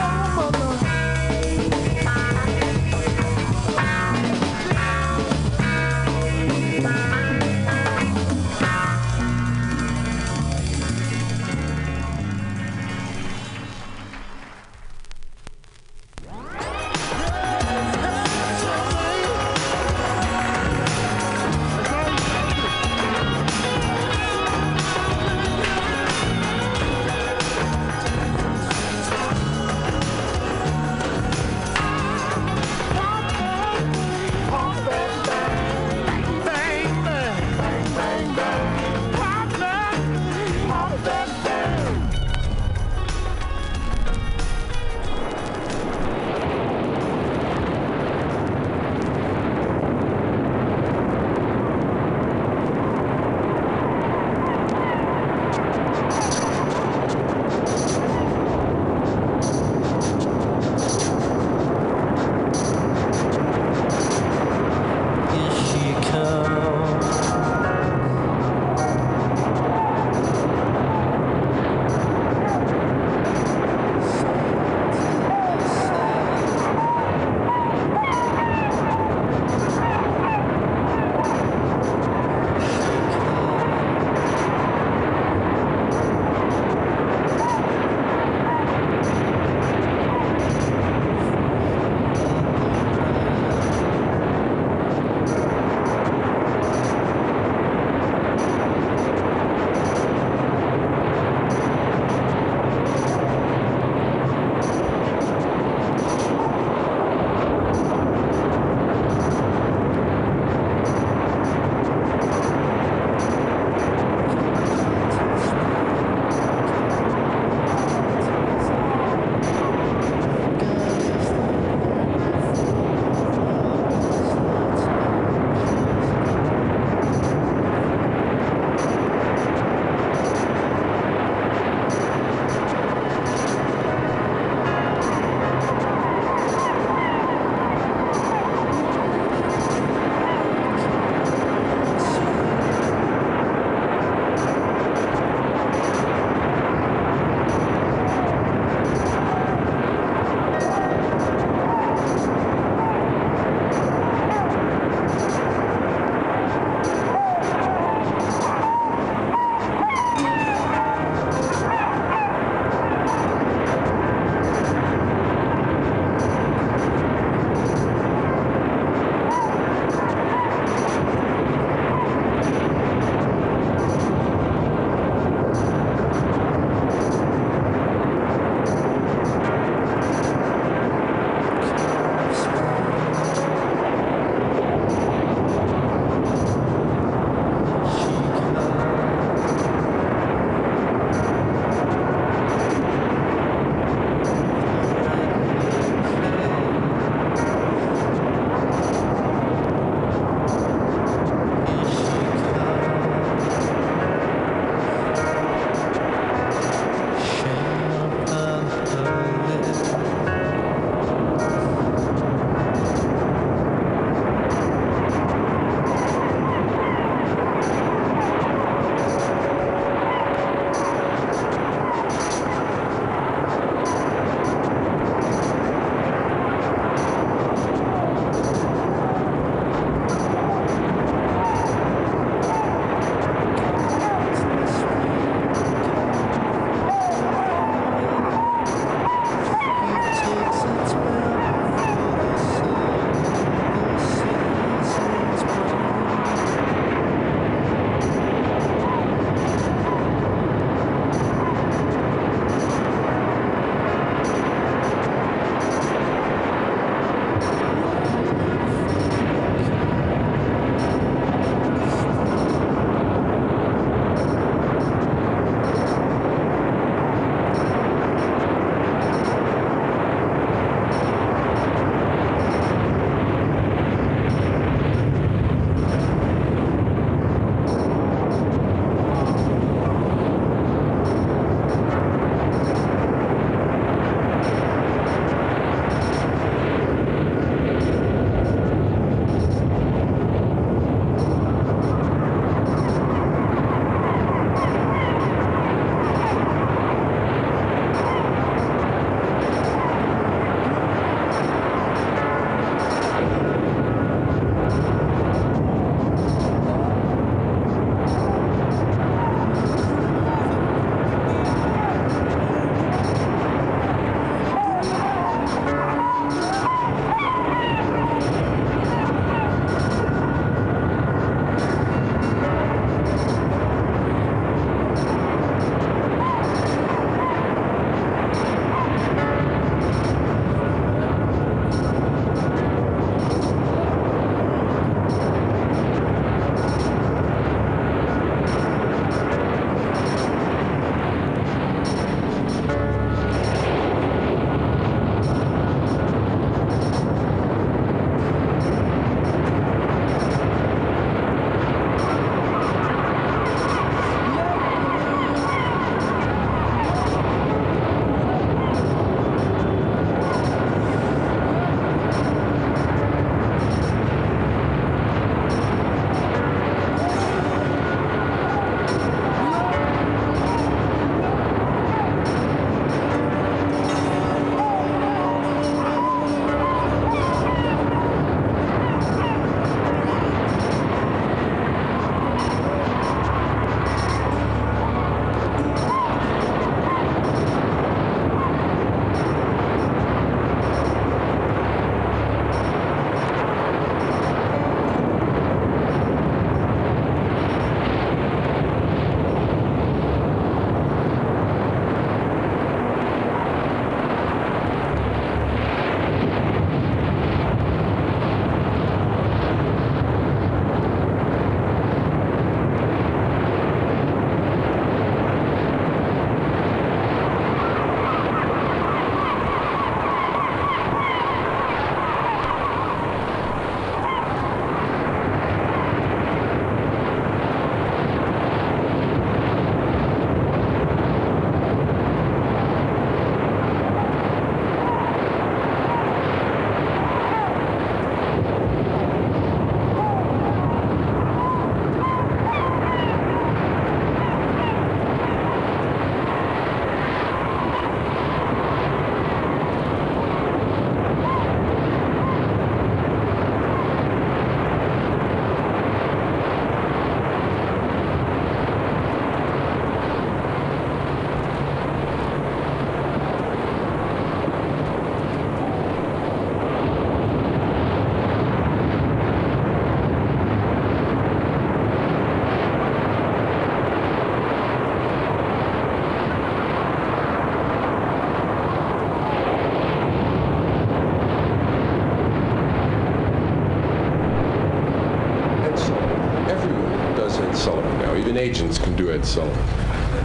government agents can do Ed Sullivan.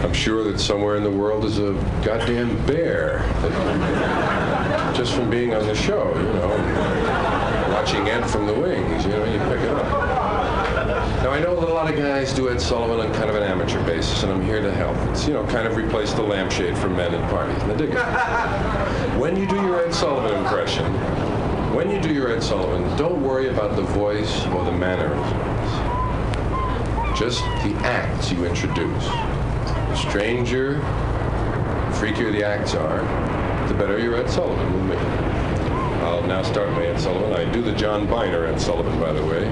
I'm sure that somewhere in the world is a goddamn bear that, just from being on the show, you know, watching Ed from the wings, you know, you pick it up. Now, I know that a lot of guys do Ed Sullivan on kind of an amateur basis, and I'm here to help. It's, you know, kind of replace the lampshade for men at parties, and I dig it. When you do your Ed Sullivan impression, when you do your Ed Sullivan, don't worry about the voice or the mannerisms. Just the acts you introduce. The stranger, the freakier the acts are, the better your Ed Sullivan will be. I'll now start my Ed Sullivan. I do the John Biner Ed Sullivan, by the way.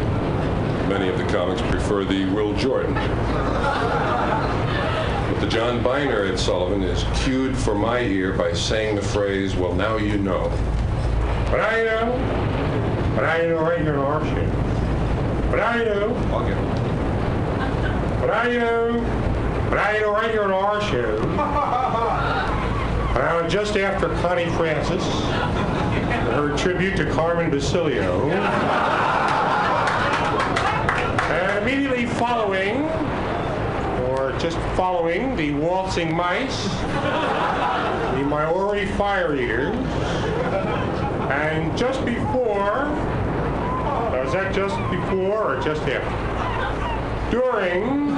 Many of the comics prefer the Will Jordan. But the John Biner Ed Sullivan is cued for my ear by saying the phrase, well, now you know. But I know, right here in our show. Just after Connie Francis, her tribute to Carmen Basilio, and immediately following, or just following, the Waltzing Mice, the Maori Fire Eaters, and just before, or is that just before or just after? During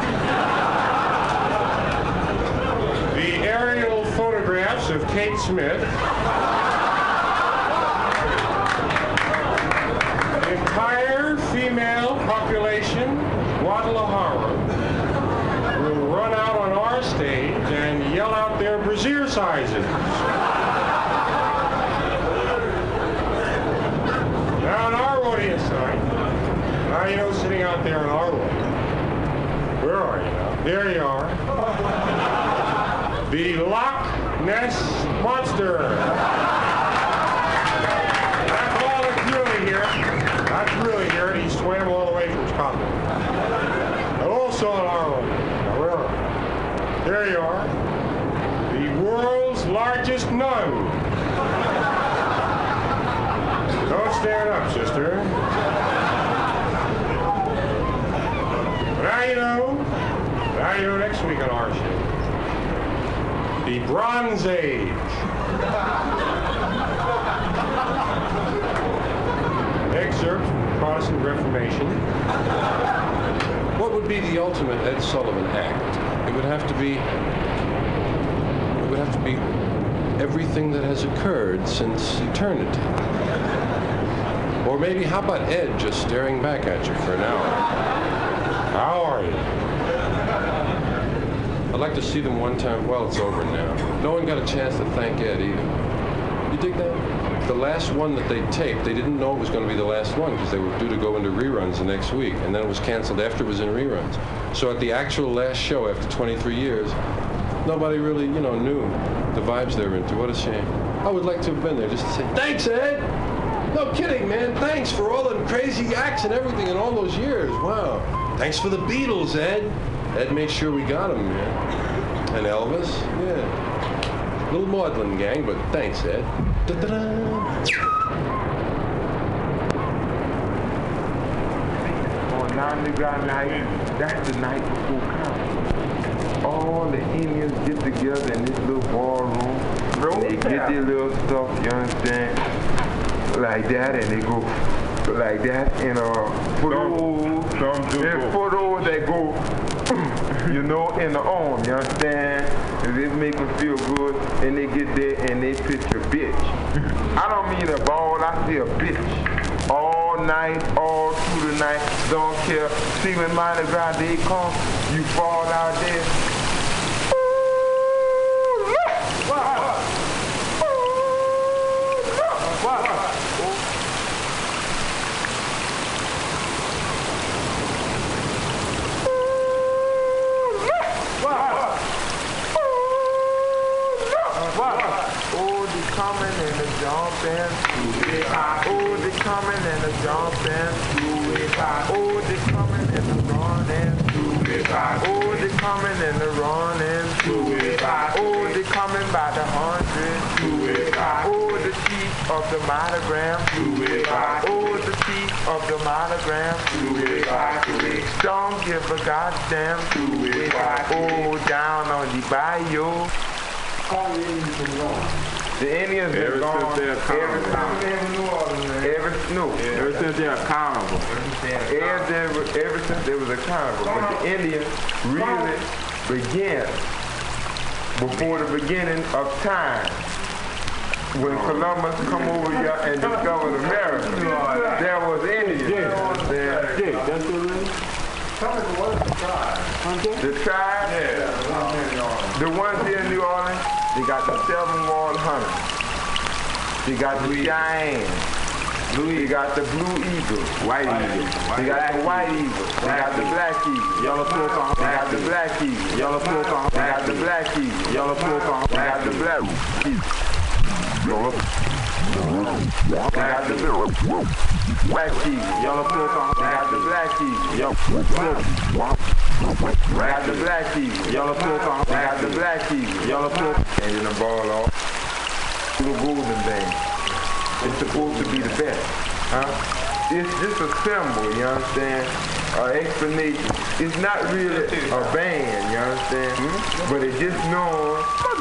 the aerial photographs of Kate Smith, the entire female population, Guadalajara, will run out on our stage and yell out their brassiere sizes. Now, you know, sitting out there in our room, where are you now? There you are. The Loch Ness Monster. That's all that's really here. That's really here, and he swam all the way from Scotland. And also in our room, now where are you? There you are. The world's largest nun. Don't stand up, sister. Now you know next week on our show. The Bronze Age. Excerpt from the Protestant Reformation. What would be the ultimate Ed Sullivan act? It would have to be everything that has occurred since eternity. Or maybe how about Ed just staring back at you for an hour? How are you? I'd like to see them one time. Well, it's over now. No one got a chance to thank Ed either. You dig that? The last one that they taped, they didn't know it was going to be the last one because they were due to go into reruns the next week, and then it was canceled after it was in reruns. So at the actual last show after 23 years, nobody really, you know, knew the vibes they were into. What a shame. I would like to have been there just to say, thanks, Ed! No kidding, man. Thanks for all the crazy acts and everything in all those years. Wow. Thanks for the Beatles, Ed. Ed made sure we got him, man. And Elvis, yeah. Little maudlin gang, but thanks, Ed. On Underground Night, that's the night before college. All the Indians get together in this little ballroom. They get their little stuff, you understand? Like that, and they go like that, and photos that go, you know, in the arm, you understand? And it make them feel good, and they get there and they picture bitch. I don't mean a ball, I see a bitch. All night, all through the night, don't care. See when minor ground they come, you fall out there. Ooh, yeah. Wow. Ooh, yeah. Wow. Monogram, do it by, oh, the teeth of the monogram, do it by, do it. don't give a goddamn if I go down on the bayou. All the Indians are gone. The Indians are gone. Ever since they were a carnival. Ever since there was a carnival. But the Indians really began before the beginning of time. When Columbus come over here and discovered America, there was Indians. The tribe, the ones here in New Orleans, they got the seven-walled hunters. They got the Cheyennes. They got the blue eagle, white eagle. They got the white eagle. They got the black eagle. Yellow pokehontas. They got the black eagle. Yellow pokehontas. They got the black eagle. Yellow pokehontas. They got the black eagle. Yellow black eagle, yellow pokehontas, got the black eagle, yellow pokehontas, got the black eagle, yellow pokehontas, got the black eagle, yellow pokehontas, and then the ball off to the golden thing. It's supposed to be the best, huh? It's just a symbol, you understand? An explanation. It's not really a band, you understand? But it's just known.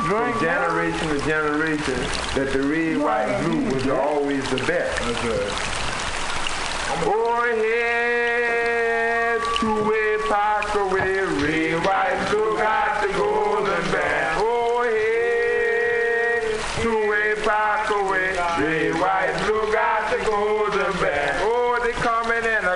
From generation to generation, that the red, white, blue was always the best. That's right. Go ahead to a park away, red, white, blue got the golden band. Go ahead to a park away, red, white, blue got the golden band. Oh, they coming and a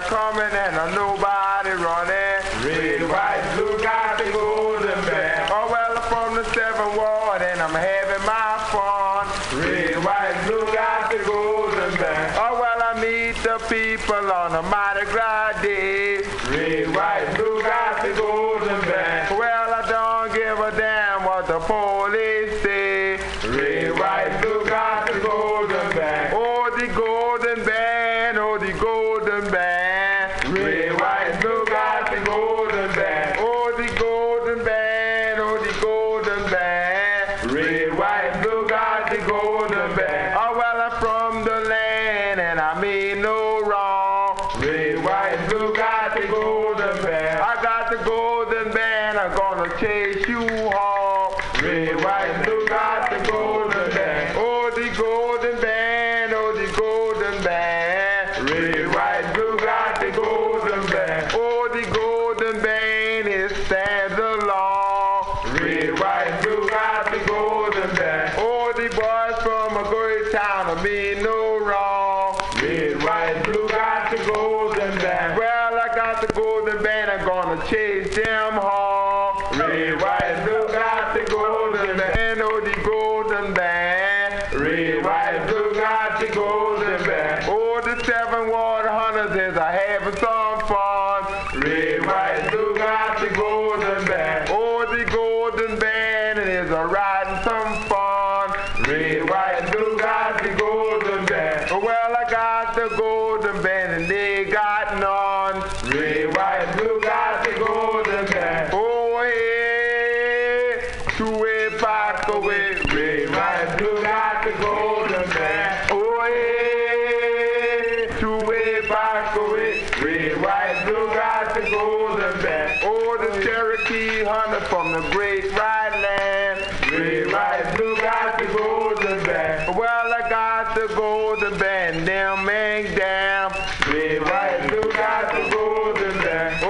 nobody running. Red, white, blue got the golden band. Oh well, from the seven walls. I'm having my fun. Red, white, blue got the golden band. Oh, well, I meet the people on a Mardi Gras day. Red, white, blue got the golden band. Well, I don't give a damn what the police say. Red, white, blue got the golden band. Oh, the golden band, oh, the golden band. Red, white, blue got the golden band. Oh, the golden band, oh, the golden band. Red, white, blue got the golden band. Oh, well, I'm from the land and I mean no wrong. Red, white, blue got the golden band. I got the golden band, I'm gonna chase you home. Red, white, blue got the golden band. Oh, the golden band, oh, the golden band. Red, white, blue got the golden band. Oh, the golden band, it stands alone. Red, white, blue got the golden band. Oh, the boys from a great town, I mean no wrong. Red, white, blue got the golden band. Well, I got the golden band, I'm gonna chase them home. Red, white, blue got the golden band. Oh, the golden band. Red, white, blue got the golden band. Oh, the seven water hunters is a having some fun. Red, white, blue got the golden band. Oh, the golden band is a riding some fun. Red, white, blue got the golden band. Well, I got the golden band and they got none. Red, white, blue got the golden band. Oh, hey, two-way back away. Red, white, blue got the golden band. Oh, hey, two-way back away. Red, white, blue got the golden band. Oh, the Cherokee hunter from the great right land. Red, white, blue got the golden band. Well, I got the golden band, damn, man, damn. Red, white, blue got the golden band. Oh,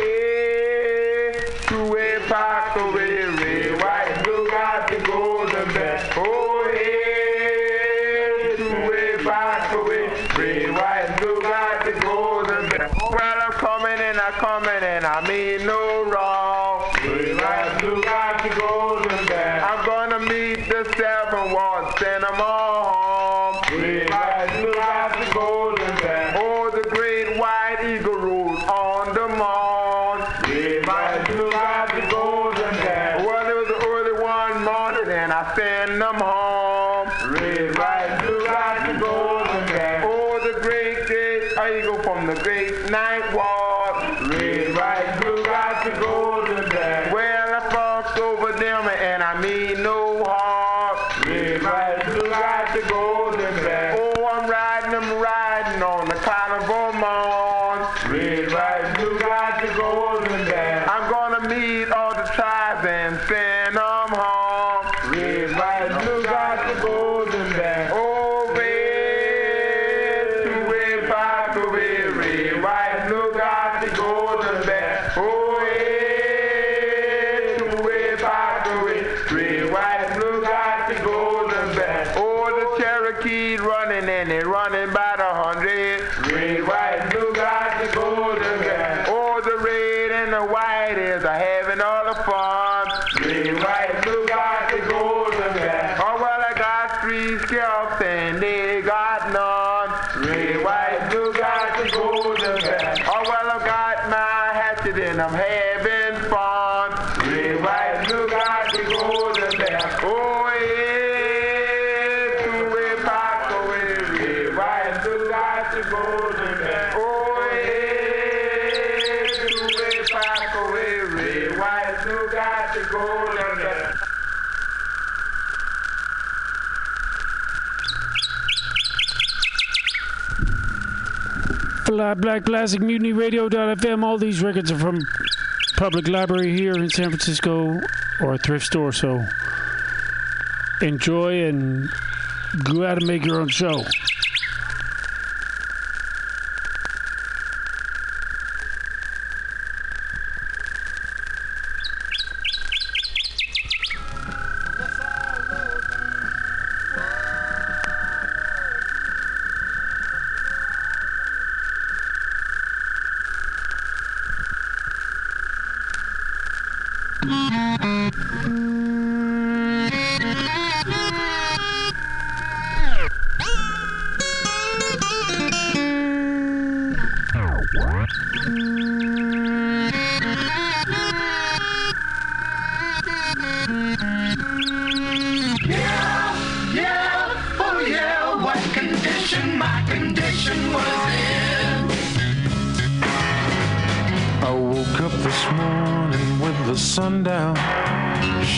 yeah, two-way park away. Red, white, blue got the golden band. Oh, yeah, two-way park away. Red, white, blue got the golden band. Well, I'm coming and I mean no wrong. Red, white, blue got the golden band. I'm gonna meet the seven walls, send them all home. Red, white, blue got the golden band. Oh, the great white eagle ruled on the morn. Red, white, blue got the golden band. Well, it was the early one morning and I send them home. Red, white, blue got the golden band. Oh, the great eagle from the great night wall. Red, white, blue got the golden band. Well, I fucked over them and I mean no harm. Red, white, blue got the golden band. Oh, I'm riding on the carnival moon. Red, white, blue got the golden band. Live Black Plastic, MutinyRadio.fm. All these records are from public library here in San Francisco or a thrift store, so enjoy and go out and make your own show.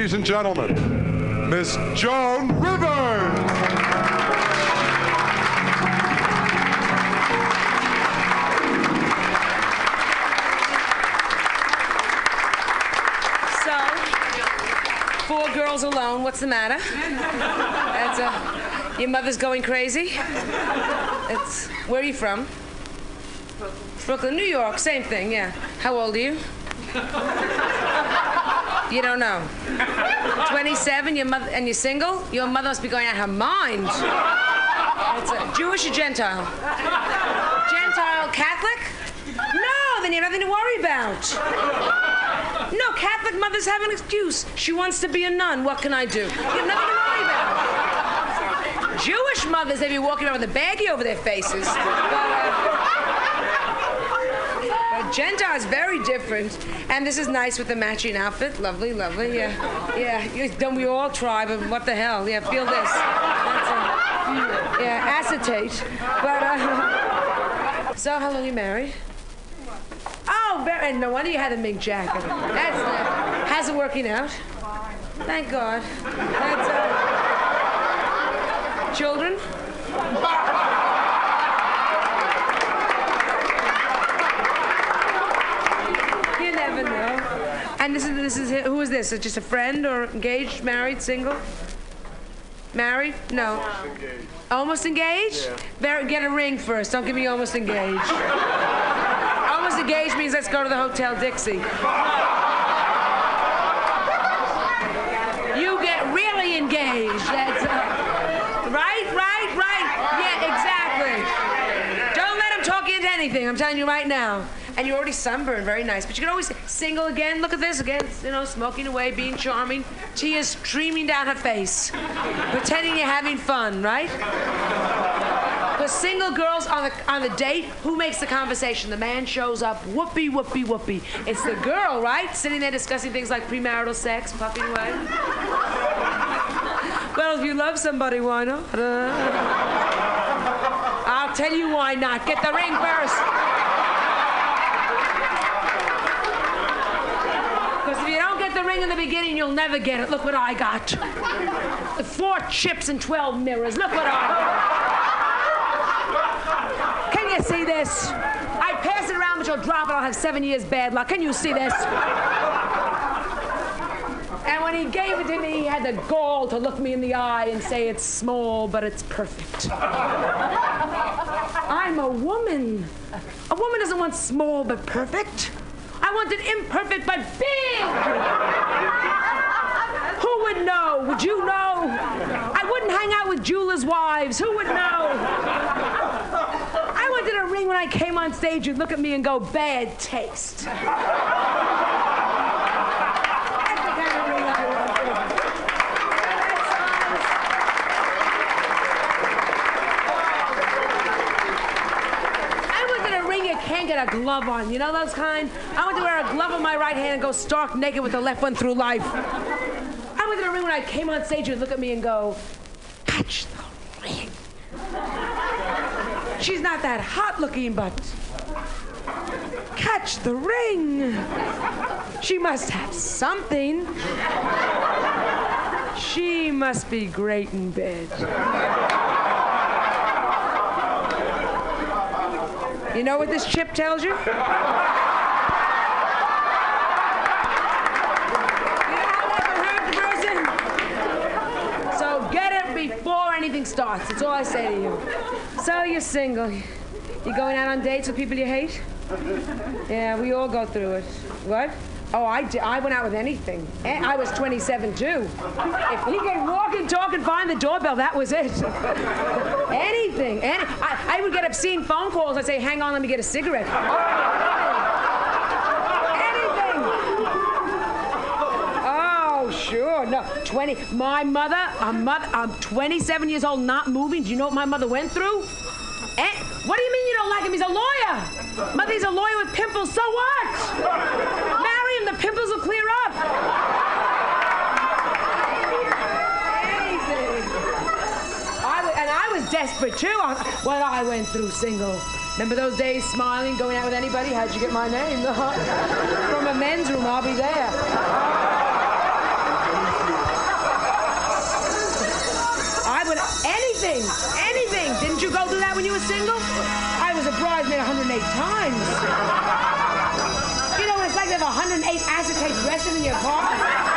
ladies and gentlemen, Miss Joan Rivers. Four girls alone, what's the matter? That's your mother's going crazy? Where are you from? Brooklyn. Brooklyn, New York, same thing, yeah. How old are you? You don't know. 27, your mother, and you're single? Your mother must be going out of her mind. That's Jewish or Gentile? Gentile, Catholic? No, then you have nothing to worry about. No, Catholic mothers have an excuse. She wants to be a nun. What can I do? You have nothing to worry about. Jewish mothers, they be walking around with a baggie over their faces. But Gentile is very different. And this is nice with the matching outfit. Lovely, lovely, yeah. Yeah, don't we all try, but what the hell? Yeah, feel this. That's yeah, acetate. But, so how long are you married? Oh, and no wonder you had a mink jacket. That's how's it working out? Thank God. That's children. You never know. And this is who is this? Is it just a friend or engaged, married, single? Married? No. Almost engaged. Almost engaged? Yeah. Get a ring first. Don't give me almost engaged. Engaged means let's go to the Hotel Dixie. You get really engaged. That's right. Yeah, exactly. Don't let them talk you into anything. I'm telling you right now. And you're already sunburned, very nice. But you can always single again. Look at this again. You know, smoking away, being charming. Tears streaming down her face, pretending you're having fun, right? Single girls on the date, who makes the conversation? The man shows up, whoopee, whoopee, whoopee. It's the girl, right? Sitting there discussing things like premarital sex, puffing away. Well, if you love somebody, why not? I'll tell you why not. Get the ring first. Because if you don't get the ring in the beginning, you'll never get it. Look what I got. 4 chips and 12 mirrors. Look what I got. Can you see this? I pass it around, but you'll drop it. I'll have 7 years bad luck. Can you see this? And when he gave it to me, he had the gall to look me in the eye and say, it's small, but it's perfect. I'm a woman. A woman doesn't want small, but perfect. I want it imperfect, but big. Who would know? Would you know? I wouldn't hang out with jewelers' wives. Who would know? I wanted a ring when I came on stage, you'd look at me and go, bad taste. That's the kind of ring I wanted. That's honest. I wanted a ring you can't get a glove on, you know those kind? I wanted to wear a glove on my right hand and go stark naked with the left one through life. I wanted a ring when I came on stage, you'd look at me and go, catch the ring. She's not that hot looking, but catch the ring. She must have something. She must be great in bed. You know what this chip tells you? You know how that can hurt the person? So get it before anything starts. That's all I say to you. So you're single. You're going out on dates with people you hate? Yeah, we all go through it. What? Oh, I went out with anything. I was 27 too. If he could walk and talk and find the doorbell, that was it. Anything. I would get obscene phone calls. I'd say, hang on, let me get a cigarette. Sure, no, 20. My mother, I'm 27 years old, not moving. Do you know what my mother went through? And, what do you mean you don't like him? He's a lawyer. Mother, he's a lawyer with pimples, so what? Marry him, the pimples will clear up. Anything. I was desperate too, what I went through single. Remember those days smiling, going out with anybody? How'd you get my name? From a men's room, I'll be there. anything, anything. Didn't you go through that when you were single? I was a bridesmaid 108 times. You know what it's like to have 108 acetate dressing in your car?